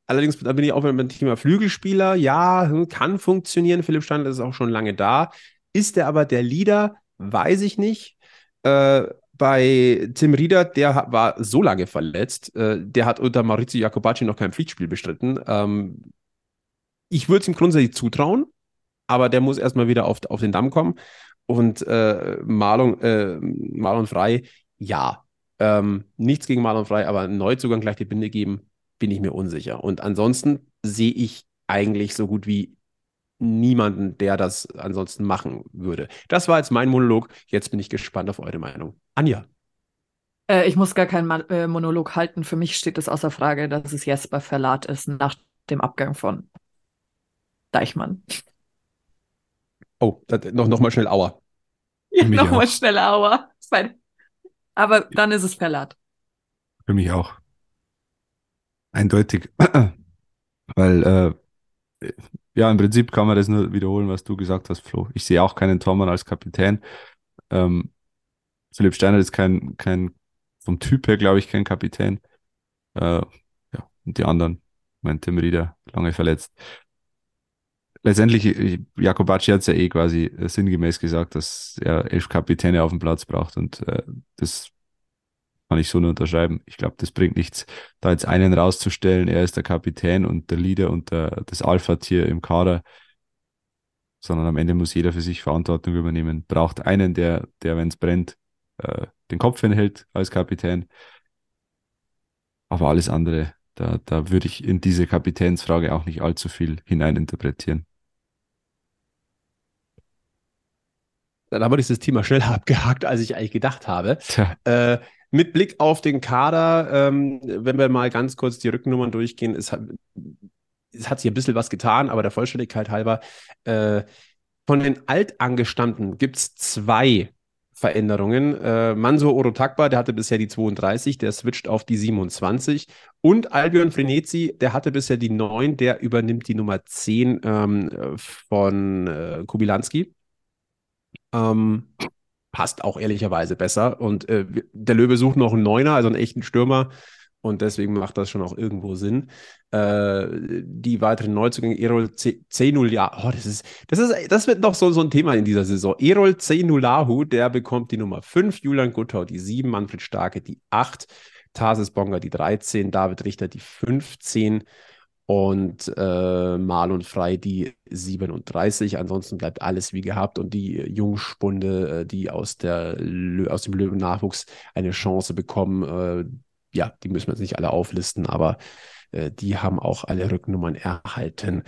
Allerdings da bin ich auch beim Thema Flügelspieler. Ja, kann funktionieren. Philipp Steinhardt ist auch schon lange da. Ist er aber der Leader? Weiß ich nicht. bei Tim Rieder, der war so lange verletzt, der hat unter Maurizio Jacobacci noch kein Pflichtspiel bestritten. Ich würde es ihm grundsätzlich zutrauen, aber der muss erstmal wieder auf den Damm kommen. Und Marlon Frey, ja, nichts gegen Marlon Frey, aber Neuzugang gleich die Binde geben, bin ich mir unsicher. Und ansonsten sehe ich eigentlich so gut wie niemanden, der das ansonsten machen würde. Das war jetzt mein Monolog. Jetzt bin ich gespannt auf eure Meinung. Anja? Ich muss gar keinen Monolog halten. Für mich steht es außer Frage, dass es Jesper Verlat ist nach dem Abgang von Deichmann. Oh, nochmal schnell Auer. Ja, nochmal schnell Auer. Aber dann ist es Verlat. Für mich auch. Eindeutig. Weil ja, im Prinzip kann man das nur wiederholen, was du gesagt hast, Flo. Ich sehe auch keinen Tormann als Kapitän. Philipp Steinhardt ist kein vom Typ her, glaube ich, kein Kapitän. Ja, und die anderen, mein Tim Rieder, lange verletzt. Letztendlich, Jacobacci hat es ja quasi sinngemäß gesagt, dass er 11 Kapitäne auf dem Platz braucht und das kann ich so nur unterschreiben. Ich glaube, das bringt nichts, da jetzt einen rauszustellen. Er ist der Kapitän und der Leader und das Alpha-Tier im Kader, sondern am Ende muss jeder für sich Verantwortung übernehmen. Braucht einen, der wenn es brennt, den Kopf hinhält als Kapitän. Aber alles andere, da würde ich in diese Kapitänsfrage auch nicht allzu viel hineininterpretieren. Dann haben wir dieses Thema schneller abgehakt, als ich eigentlich gedacht habe. Tja. Mit Blick auf den Kader, wenn wir mal ganz kurz die Rückennummern durchgehen, es hat sich ein bisschen was getan, aber der Vollständigkeit halber, von den Altangestammten gibt es 2 Veränderungen. Manso Orotakba, der hatte bisher die 32, der switcht auf die 27. Und Albion Frenetzi, der hatte bisher die 9, der übernimmt die Nummer 10 von Kubilanski. Passt auch ehrlicherweise besser. Und der Löwe sucht noch einen Neuner, also einen echten Stürmer. Und deswegen macht das schon auch irgendwo Sinn. Die weiteren Neuzugänge, Erol Zejnullahu, das wird noch so ein Thema in dieser Saison. Erol Zejnullahu, der bekommt die Nummer 5, Julian Guttau die 7, Manfred Starke die 8, Tarsis Bonga die 13, David Richter die 15 und Marlon Frey die 37. Ansonsten bleibt alles wie gehabt und die Jungspunde, die aus dem Löwen-Nachwuchs eine Chance bekommen, ja, die müssen wir jetzt nicht alle auflisten, aber die haben auch alle Rücknummern erhalten.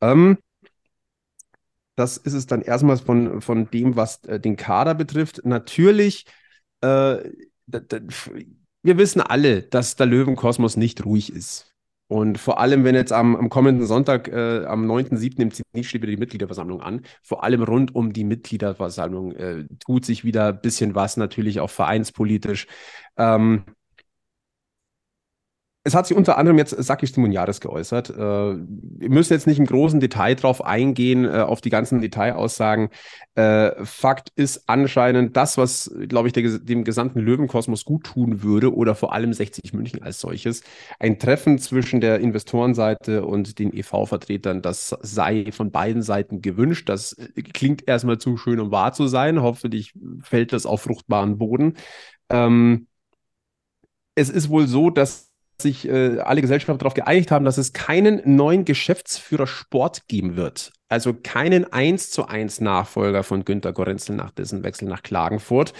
Das ist es dann erstmal von dem, was den Kader betrifft. Natürlich, wir wissen alle, dass der Löwenkosmos nicht ruhig ist. Und vor allem, wenn jetzt am kommenden Sonntag, am 9.7. im Zenit steht wieder die Mitgliederversammlung an, vor allem rund um die Mitgliederversammlung tut sich wieder ein bisschen was, natürlich auch vereinspolitisch. Es hat sich unter anderem jetzt Sakis Timoniaris geäußert. Wir müssen jetzt nicht im großen Detail drauf eingehen, auf die ganzen Detailaussagen. Fakt ist anscheinend das, was, glaube ich, dem gesamten Löwenkosmos gut tun würde oder vor allem 60 München als solches. Ein Treffen zwischen der Investorenseite und den EV-Vertretern, das sei von beiden Seiten gewünscht. Das klingt erstmal zu schön, um wahr zu sein. Hoffentlich fällt das auf fruchtbaren Boden. Es ist wohl so, dass sich alle Gesellschaften darauf geeinigt haben, dass es keinen neuen Geschäftsführer Sport geben wird. Also keinen 1:1 Nachfolger von Günter Gorenzel nach dessen Wechsel nach Klagenfurt.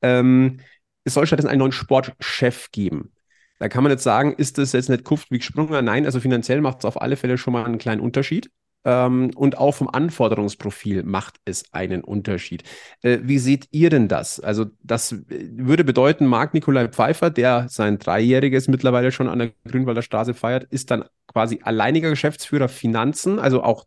Es soll stattdessen einen neuen Sportchef geben. Da kann man jetzt sagen, ist das jetzt nicht Kuftwig Sprunger? Nein, also finanziell macht es auf alle Fälle schon mal einen kleinen Unterschied. Und auch vom Anforderungsprofil macht es einen Unterschied. Wie seht ihr denn das? Also das würde bedeuten, Marc Nikolai Pfeiffer, der sein 3-jähriges mittlerweile schon an der Grünwalder Straße feiert, ist dann quasi alleiniger Geschäftsführer Finanzen, also auch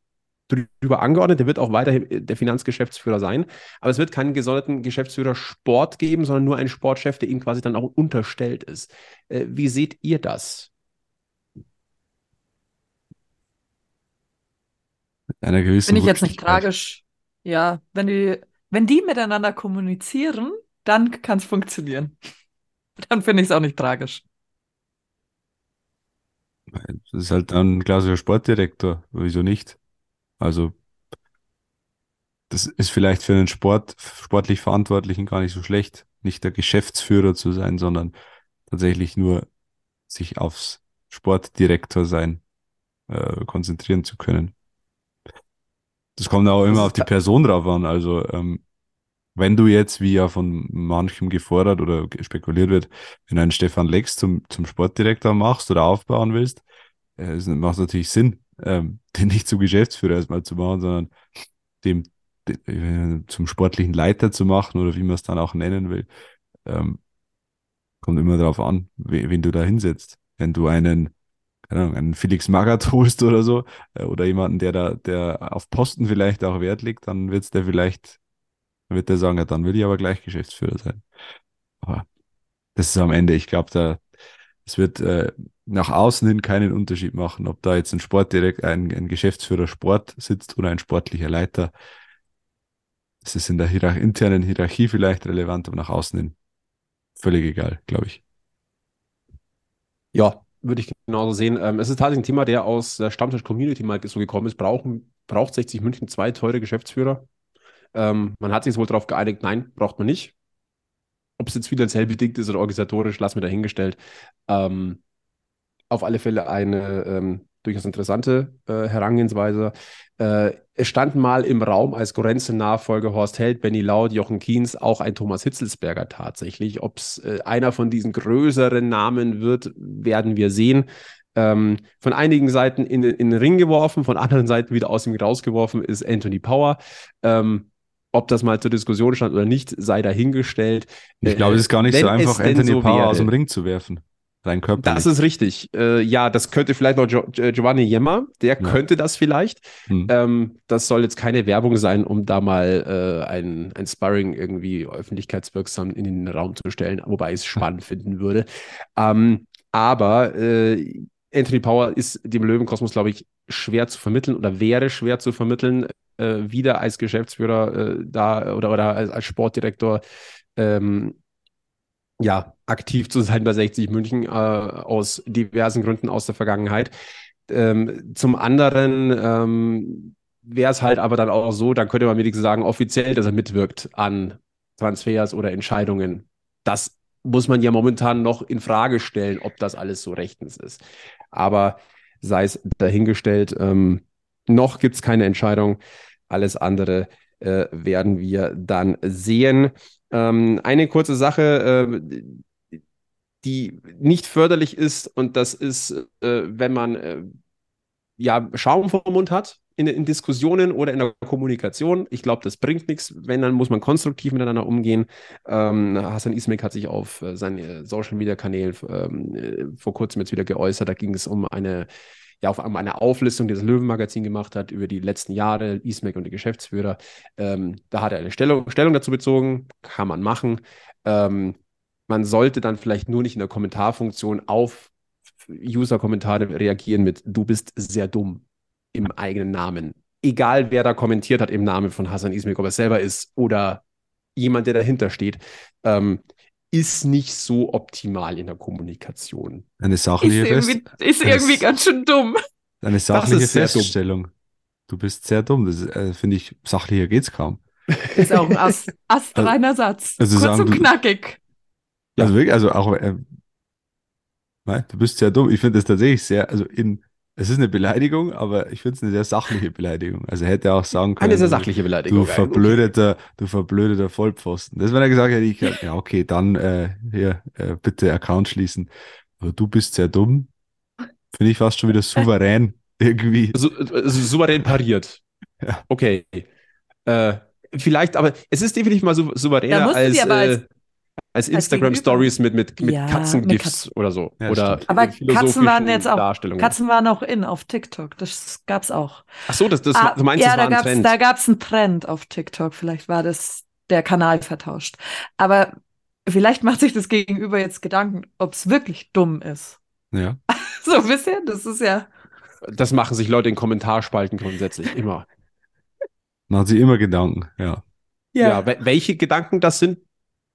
drüber angeordnet. Der wird auch weiterhin der Finanzgeschäftsführer sein. Aber es wird keinen gesonderten Geschäftsführer Sport geben, sondern nur einen Sportchef, der ihm quasi dann auch unterstellt ist. Wie seht ihr das? Einer gewissen Bin ich jetzt nicht tragisch. Ja, wenn die miteinander kommunizieren, dann kann es funktionieren. Dann finde ich es auch nicht tragisch. Das ist halt ein klassischer Sportdirektor. Wieso nicht? Also Das ist vielleicht für einen sportlich Verantwortlichen gar nicht so schlecht, nicht der Geschäftsführer zu sein, sondern tatsächlich nur sich aufs Sportdirektor sein konzentrieren zu können. Das kommt auch immer auf die Person drauf an. Also wenn du jetzt, wie ja von manchem gefordert oder spekuliert wird, wenn du einen Stefan Lex zum Sportdirektor machst oder aufbauen willst, macht es natürlich Sinn, den nicht zum Geschäftsführer erstmal zu machen, sondern dem zum sportlichen Leiter zu machen oder wie man es dann auch nennen will. Kommt immer darauf an, wen du da hinsetzt. Wenn du einen Felix Magath holst oder so, oder jemanden, der auf Posten vielleicht auch Wert legt, dann wird der sagen, ja, dann will ich aber gleich Geschäftsführer sein. Aber das ist am Ende, ich glaube, es wird nach außen hin keinen Unterschied machen, ob da jetzt ein Geschäftsführer Sport sitzt oder ein sportlicher Leiter. Es ist in der internen Hierarchie vielleicht relevant, aber nach außen hin völlig egal, glaube ich. Ja, würde ich genauso sehen. Es ist tatsächlich ein Thema, der aus der Stammtisch-Community mal so gekommen ist. Braucht 60 München 2 teure Geschäftsführer? Man hat sich wohl darauf geeinigt, nein, braucht man nicht. Ob es jetzt finanziell bedingt ist oder organisatorisch, lassen wir dahingestellt. Auf alle Fälle eine durchaus interessante Herangehensweise. Es standen mal im Raum als Gorenzel-Nachfolger Horst Held, Benny Laut, Jochen Kienz, auch ein Thomas Hitzelsberger tatsächlich. Ob es einer von diesen größeren Namen wird, werden wir sehen. Von einigen Seiten in den Ring geworfen, von anderen Seiten wieder aus ihm rausgeworfen ist Anthony Power. Ob das mal zur Diskussion stand oder nicht, sei dahingestellt. Ich glaube, es ist gar nicht so einfach, Anthony Power aus dem Ring zu werfen. Sein Körper. Das ist richtig. Ja, das könnte vielleicht noch Giovanni Jemma, der könnte das vielleicht. Das soll jetzt keine Werbung sein, um da mal ein Sparring irgendwie öffentlichkeitswirksam in den Raum zu stellen, wobei ich es spannend finden würde. Aber Anthony Power ist dem Löwenkosmos, glaube ich, schwer zu vermitteln oder wäre schwer zu vermitteln, wieder als Geschäftsführer da oder als Sportdirektor aktiv zu sein bei 60 München aus diversen Gründen aus der Vergangenheit. Zum anderen wäre es halt aber dann auch so, dann könnte man wenigstens sagen, offiziell, dass er mitwirkt an Transfers oder Entscheidungen. Das muss man ja momentan noch in Frage stellen, ob das alles so rechtens ist. Aber sei es dahingestellt, noch gibt es keine Entscheidung. Alles andere werden wir dann sehen. Eine kurze Sache, die nicht förderlich ist, und das ist, wenn man Schaum vor dem Mund hat in Diskussionen oder in der Kommunikation. Ich glaube, das bringt nichts. Wenn, dann muss man konstruktiv miteinander umgehen. Hasan Ismaik hat sich auf seinen Social-Media-Kanälen vor kurzem jetzt wieder geäußert. Da ging es um eine Auflistung, die das Löwenmagazin gemacht hat über die letzten Jahre, Ismaik und die Geschäftsführer. Da hat er eine Stellung dazu bezogen, kann man machen. Man sollte dann vielleicht nur nicht in der Kommentarfunktion auf User-Kommentare reagieren mit "Du bist sehr dumm" im eigenen Namen. Egal, wer da kommentiert hat im Namen von Hasan Ismaik, ob er selber ist oder jemand, der dahinter steht, ist nicht so optimal in der Kommunikation. Eine sachliche ganz schön dumm. Eine sachliche Feststellung. Du bist sehr dumm. Das finde ich, sachlicher geht's kaum. Ist auch ein astreiner Satz. Also kurz und knackig. Also wirklich, du bist sehr dumm. Ich finde das tatsächlich sehr, es ist eine Beleidigung, aber ich finde es eine sehr sachliche Beleidigung. Also hätte er auch sagen können, eine sehr sachliche Beleidigung. Du verblödeter Vollpfosten. Das, wenn er gesagt hätte, dann bitte Account schließen. Aber "du bist sehr dumm", finde ich fast schon wieder souverän irgendwie. Souverän pariert. Ja. Okay. Vielleicht, aber es ist definitiv mal souveräner als Instagram-Stories mit Katzengifts oder so. Ja, oder aber Katzen waren auch auf TikTok. Das gab es auch. Ach so, du meinst, das war ein Trend. Da gab es einen Trend auf TikTok. Vielleicht war das der Kanal vertauscht. Aber vielleicht macht sich das Gegenüber jetzt Gedanken, ob es wirklich dumm ist. Ja. So ein bisschen, das ist ja... Das machen sich Leute in Kommentarspalten grundsätzlich immer. Machen sie immer Gedanken, ja. Ja, welche Gedanken das sind,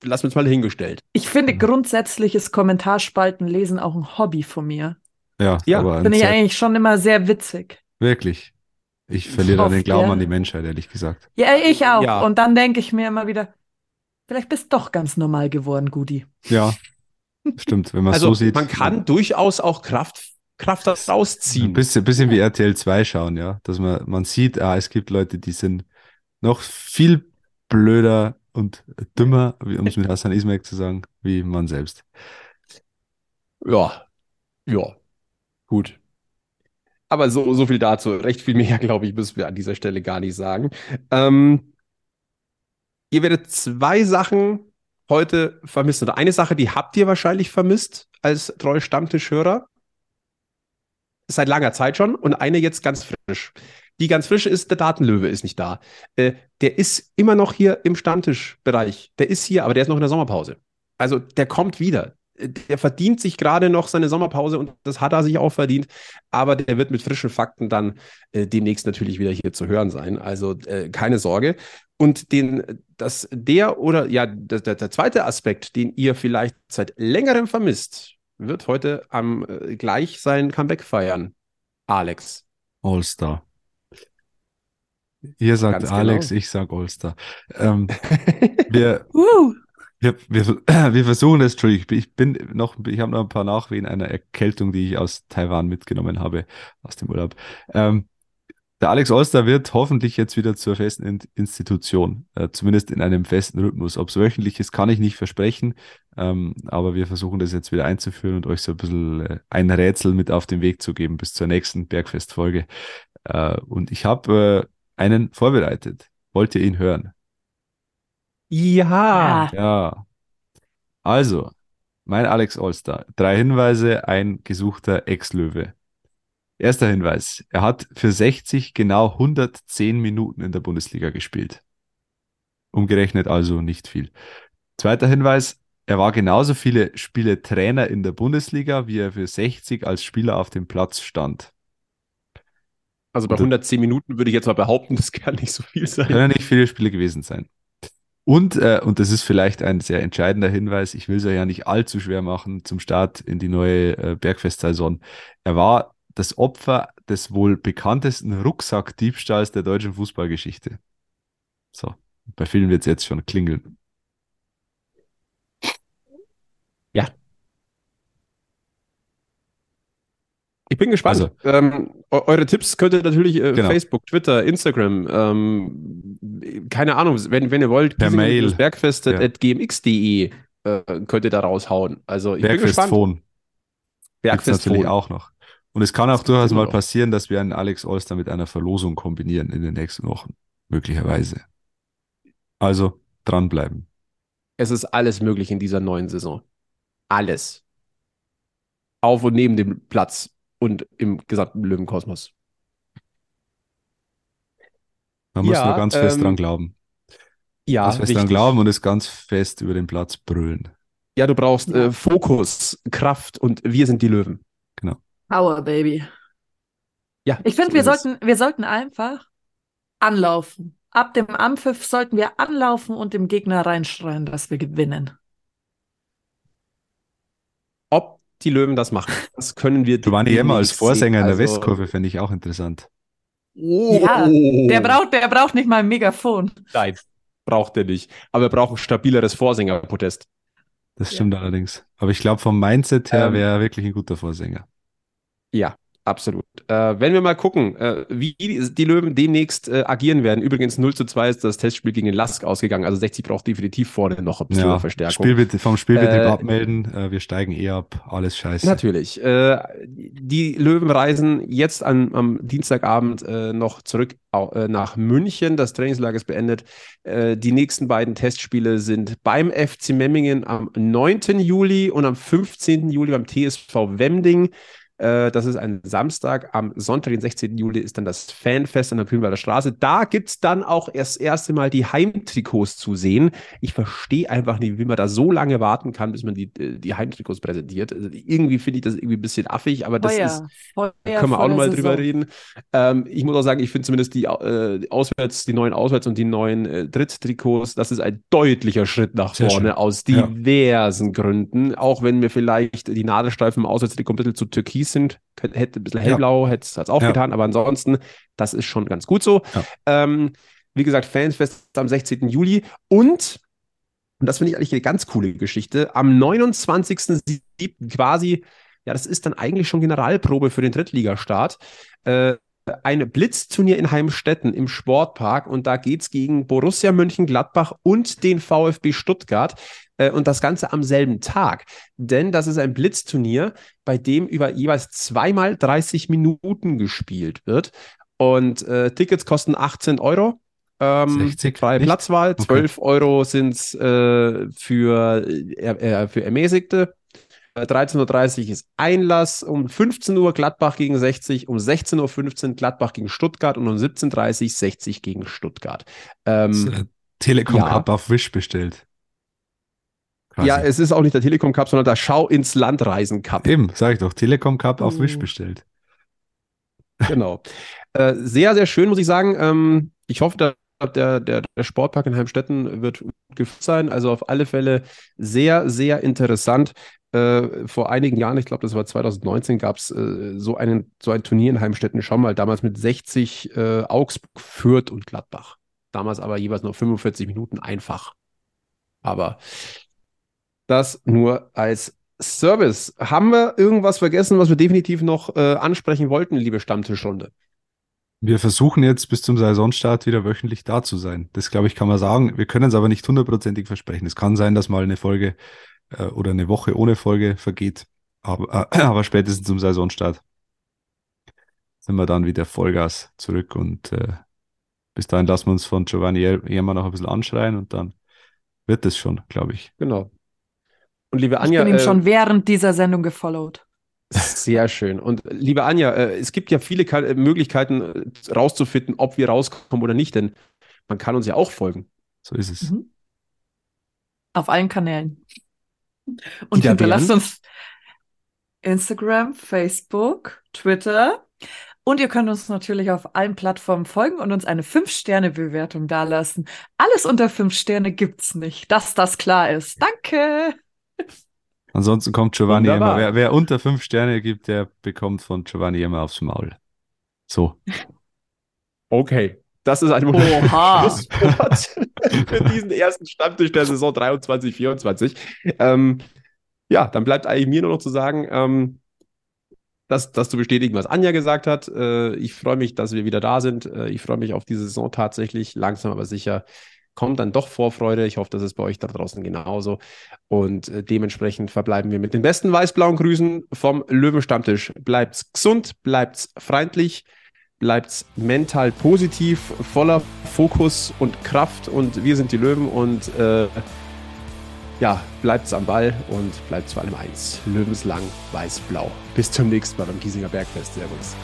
lass uns mal dahingestellt. Ich finde grundsätzlich ist Kommentarspaltenlesen auch ein Hobby von mir. Ja, aber finde ich eigentlich schon immer sehr witzig. Wirklich? Ich verliere dann den Glauben an die Menschheit, ehrlich gesagt. Ja, ich auch. Ja. Und dann denke ich mir immer wieder, vielleicht bist du doch ganz normal geworden, Gudi. Ja, stimmt, wenn man es also, so sieht. Man kann durchaus auch Kraft rausziehen. Ein bisschen wie RTL 2 schauen, ja. Dass man sieht, es gibt Leute, die sind noch viel blöder und dümmer, um es mit Hasan Ismaik zu sagen, wie man selbst. Ja, gut. Aber so viel dazu. Recht viel mehr, glaube ich, müssen wir an dieser Stelle gar nicht sagen. Ihr werdet zwei Sachen heute vermissen. Oder eine Sache, die habt ihr wahrscheinlich vermisst als treue Stammtischhörer. Seit langer Zeit schon. Und eine jetzt ganz frisch. Die ganz frische ist, der Datenlöwe ist nicht da. Der ist immer noch hier im Stammtischbereich. Der ist hier, aber der ist noch in der Sommerpause. Also der kommt wieder. Der verdient sich gerade noch seine Sommerpause und das hat er sich auch verdient, aber der wird mit frischen Fakten dann demnächst natürlich wieder hier zu hören sein, also keine Sorge. Und der zweite Aspekt, den ihr vielleicht seit längerem vermisst, wird heute gleich sein Comeback feiern. Alex. All-Star. Ihr sagt ganz Alex, genau. Ich sag All-Star. Wir versuchen das, Entschuldigung, ich habe noch ein paar Nachwehen einer Erkältung, die ich aus Taiwan mitgenommen habe, aus dem Urlaub. Der Alex Oster wird hoffentlich jetzt wieder zur festen Institution, zumindest in einem festen Rhythmus. Ob es wöchentlich ist, kann ich nicht versprechen, aber wir versuchen das jetzt wieder einzuführen und euch so ein bisschen ein Rätsel mit auf den Weg zu geben bis zur nächsten Bergfestfolge. Und ich habe einen vorbereitet. Wollt ihr ihn hören? Ja. Also, mein Alex Allstar. 3 Hinweise, ein gesuchter Ex-Löwe. Erster Hinweis. Er hat für 60 genau 110 Minuten in der Bundesliga gespielt. Umgerechnet also nicht viel. Zweiter Hinweis. Er war genauso viele Spiele Trainer in der Bundesliga, wie er für 60 als Spieler auf dem Platz stand. Also bei 110 Minuten würde ich jetzt mal behaupten, das kann nicht so viel sein. Können nicht viele Spiele gewesen sein. Und das ist vielleicht ein sehr entscheidender Hinweis, ich will es ja nicht allzu schwer machen, zum Start in die neue Bergfestsaison. Er war das Opfer des wohl bekanntesten Rucksackdiebstahls der deutschen Fußballgeschichte. So, bei vielen wird es jetzt schon klingeln. Ja. Ich bin gespannt. Also, eure Tipps könnt ihr natürlich Facebook, Twitter, Instagram, keine Ahnung, wenn ihr wollt, per Mail bergfest@gmx.de könnt ihr da raushauen. Also ich bin gespannt. Bergfest natürlich auch noch. Und es kann auch durchaus mal passieren, dass wir einen Alex Olster mit einer Verlosung kombinieren in den nächsten Wochen. Möglicherweise. Also dranbleiben. Es ist alles möglich in dieser neuen Saison. Alles. Auf und neben dem Platz. Und im gesamten Löwenkosmos. Man muss nur ganz fest dran glauben. Ja, ganz fest dran glauben und es ganz fest über den Platz brüllen. Ja, du brauchst Fokus, Kraft und wir sind die Löwen. Genau. Power, Baby. Ja. Ich finde, wir sollten einfach anlaufen. Ab dem Anpfiff sollten wir anlaufen und dem Gegner reinschreien, dass wir gewinnen. Ob die Löwen das machen. Das können wir. Giovanni Jemma als Vorsänger in der Westkurve fände ich auch interessant. Oh. Ja, der braucht nicht mal ein Megafon. Nein, braucht er nicht. Aber er braucht ein stabileres Vorsängerpodest. Das stimmt allerdings. Aber ich glaube, vom Mindset her wäre er wirklich ein guter Vorsänger. Ja, absolut. Wenn wir mal gucken, wie die Löwen demnächst agieren werden. Übrigens 0:2 ist das Testspiel gegen den LASK ausgegangen. Also 60 braucht definitiv vorne noch ein bisschen Verstärkung. Vom Spielbetrieb abmelden. Wir steigen ab. Alles scheiße. Natürlich. Die Löwen reisen jetzt am Dienstagabend noch zurück nach München. Das Trainingslager ist beendet. Die nächsten beiden Testspiele sind beim FC Memmingen am 9. Juli und am 15. Juli beim TSV Wemding. Das ist ein Samstag. Am Sonntag, den 16. Juli, ist dann das Fanfest an der Plümbader Straße. Da gibt es dann auch das erste Mal die Heimtrikots zu sehen. Ich verstehe einfach nicht, wie man da so lange warten kann, bis man die Heimtrikots präsentiert. Also irgendwie finde ich das irgendwie ein bisschen affig, aber das da können wir auch nochmal drüber reden. Ich muss auch sagen, ich finde zumindest die neuen Auswärts- und die neuen Dritttrikots, das ist ein deutlicher Schritt nach vorne aus diversen Gründen. Auch wenn mir vielleicht die Nadelstreifen im Auswärtstrikot ein bisschen zu türkis Türkis sind, hätte ein bisschen hellblau, hätte es aufgetan, aber ansonsten, das ist schon ganz gut so. Ja. Wie gesagt, Fansfest am 16. Juli und das finde ich eigentlich eine ganz coole Geschichte, am 29.07. quasi, ja, das ist dann eigentlich schon Generalprobe für den Drittligastart, ein Blitzturnier in Heimstetten im Sportpark und da geht's gegen Borussia Mönchengladbach und den VfB Stuttgart und das Ganze am selben Tag, denn das ist ein Blitzturnier, bei dem über jeweils zweimal 30 Minuten gespielt wird und Tickets kosten 18 €, freie Platzwahl, 12 € sind's für Ermäßigte. 13.30 Uhr ist Einlass, um 15 Uhr Gladbach gegen 60, um 16.15 Uhr Gladbach gegen Stuttgart und um 17.30 Uhr 60 gegen Stuttgart. Telekom Cup auf Wish bestellt. Quasi. Ja, es ist auch nicht der Telekom Cup, sondern der Schau-ins-Land-Reisen-Cup. Eben, sag ich doch, Telekom Cup auf Wish bestellt. Genau. Sehr, sehr schön, muss ich sagen. Ich hoffe, da Der Sportpark in Heimstetten wird gut sein, also auf alle Fälle sehr, sehr interessant. Vor einigen Jahren, ich glaube, das war 2019, gab es so ein Turnier in Heimstetten schon mal, damals mit 60 Augsburg, Fürth und Gladbach. Damals aber jeweils nur 45 Minuten einfach. Aber das nur als Service. Haben wir irgendwas vergessen, was wir definitiv noch ansprechen wollten, liebe Stammtischrunde? Wir versuchen jetzt bis zum Saisonstart wieder wöchentlich da zu sein. Das, glaube ich, kann man sagen. Wir können es aber nicht hundertprozentig versprechen. Es kann sein, dass mal eine Folge oder eine Woche ohne Folge vergeht. Aber spätestens zum Saisonstart sind wir dann wieder Vollgas zurück. Und bis dahin lassen wir uns von Giovanni Jemma noch ein bisschen anschreien. Und dann wird es schon, glaube ich. Genau. Und liebe Anja, ich bin ihm schon während dieser Sendung gefollowt. Sehr schön. Und liebe Anja, es gibt ja viele Möglichkeiten rauszufinden, ob wir rauskommen oder nicht, denn man kann uns ja auch folgen. So ist es. Mhm. Auf allen Kanälen. Und hinterlasst uns Instagram, Facebook, Twitter und ihr könnt uns natürlich auf allen Plattformen folgen und uns eine 5-Sterne-Bewertung dalassen. Alles unter 5 Sterne gibt's nicht, dass das klar ist. Danke! Ansonsten kommt Giovanni Jemma. Wer unter 5 Sterne gibt, der bekommt von Giovanni Jemma aufs Maul. So. Okay. Das ist ein Schlusswort für diesen ersten Stammtisch der Saison 23/24. Ja, dann bleibt eigentlich mir nur noch zu sagen, das zu bestätigen, was Anja gesagt hat. Ich freue mich, dass wir wieder da sind. Ich freue mich auf diese Saison tatsächlich. Langsam, aber sicher kommt dann doch Vorfreude. Ich hoffe, das ist bei euch da draußen genauso. Und dementsprechend verbleiben wir mit den besten weiß-blauen Grüßen vom Löwenstammtisch. Bleibt's gesund, bleibt's freundlich, bleibt's mental positiv, voller Fokus und Kraft. Und wir sind die Löwen. Und bleibt's am Ball und bleibt's vor allem eins. Löwenslang weiß-blau. Bis zum nächsten Mal beim Giesinger Bergfest. Servus.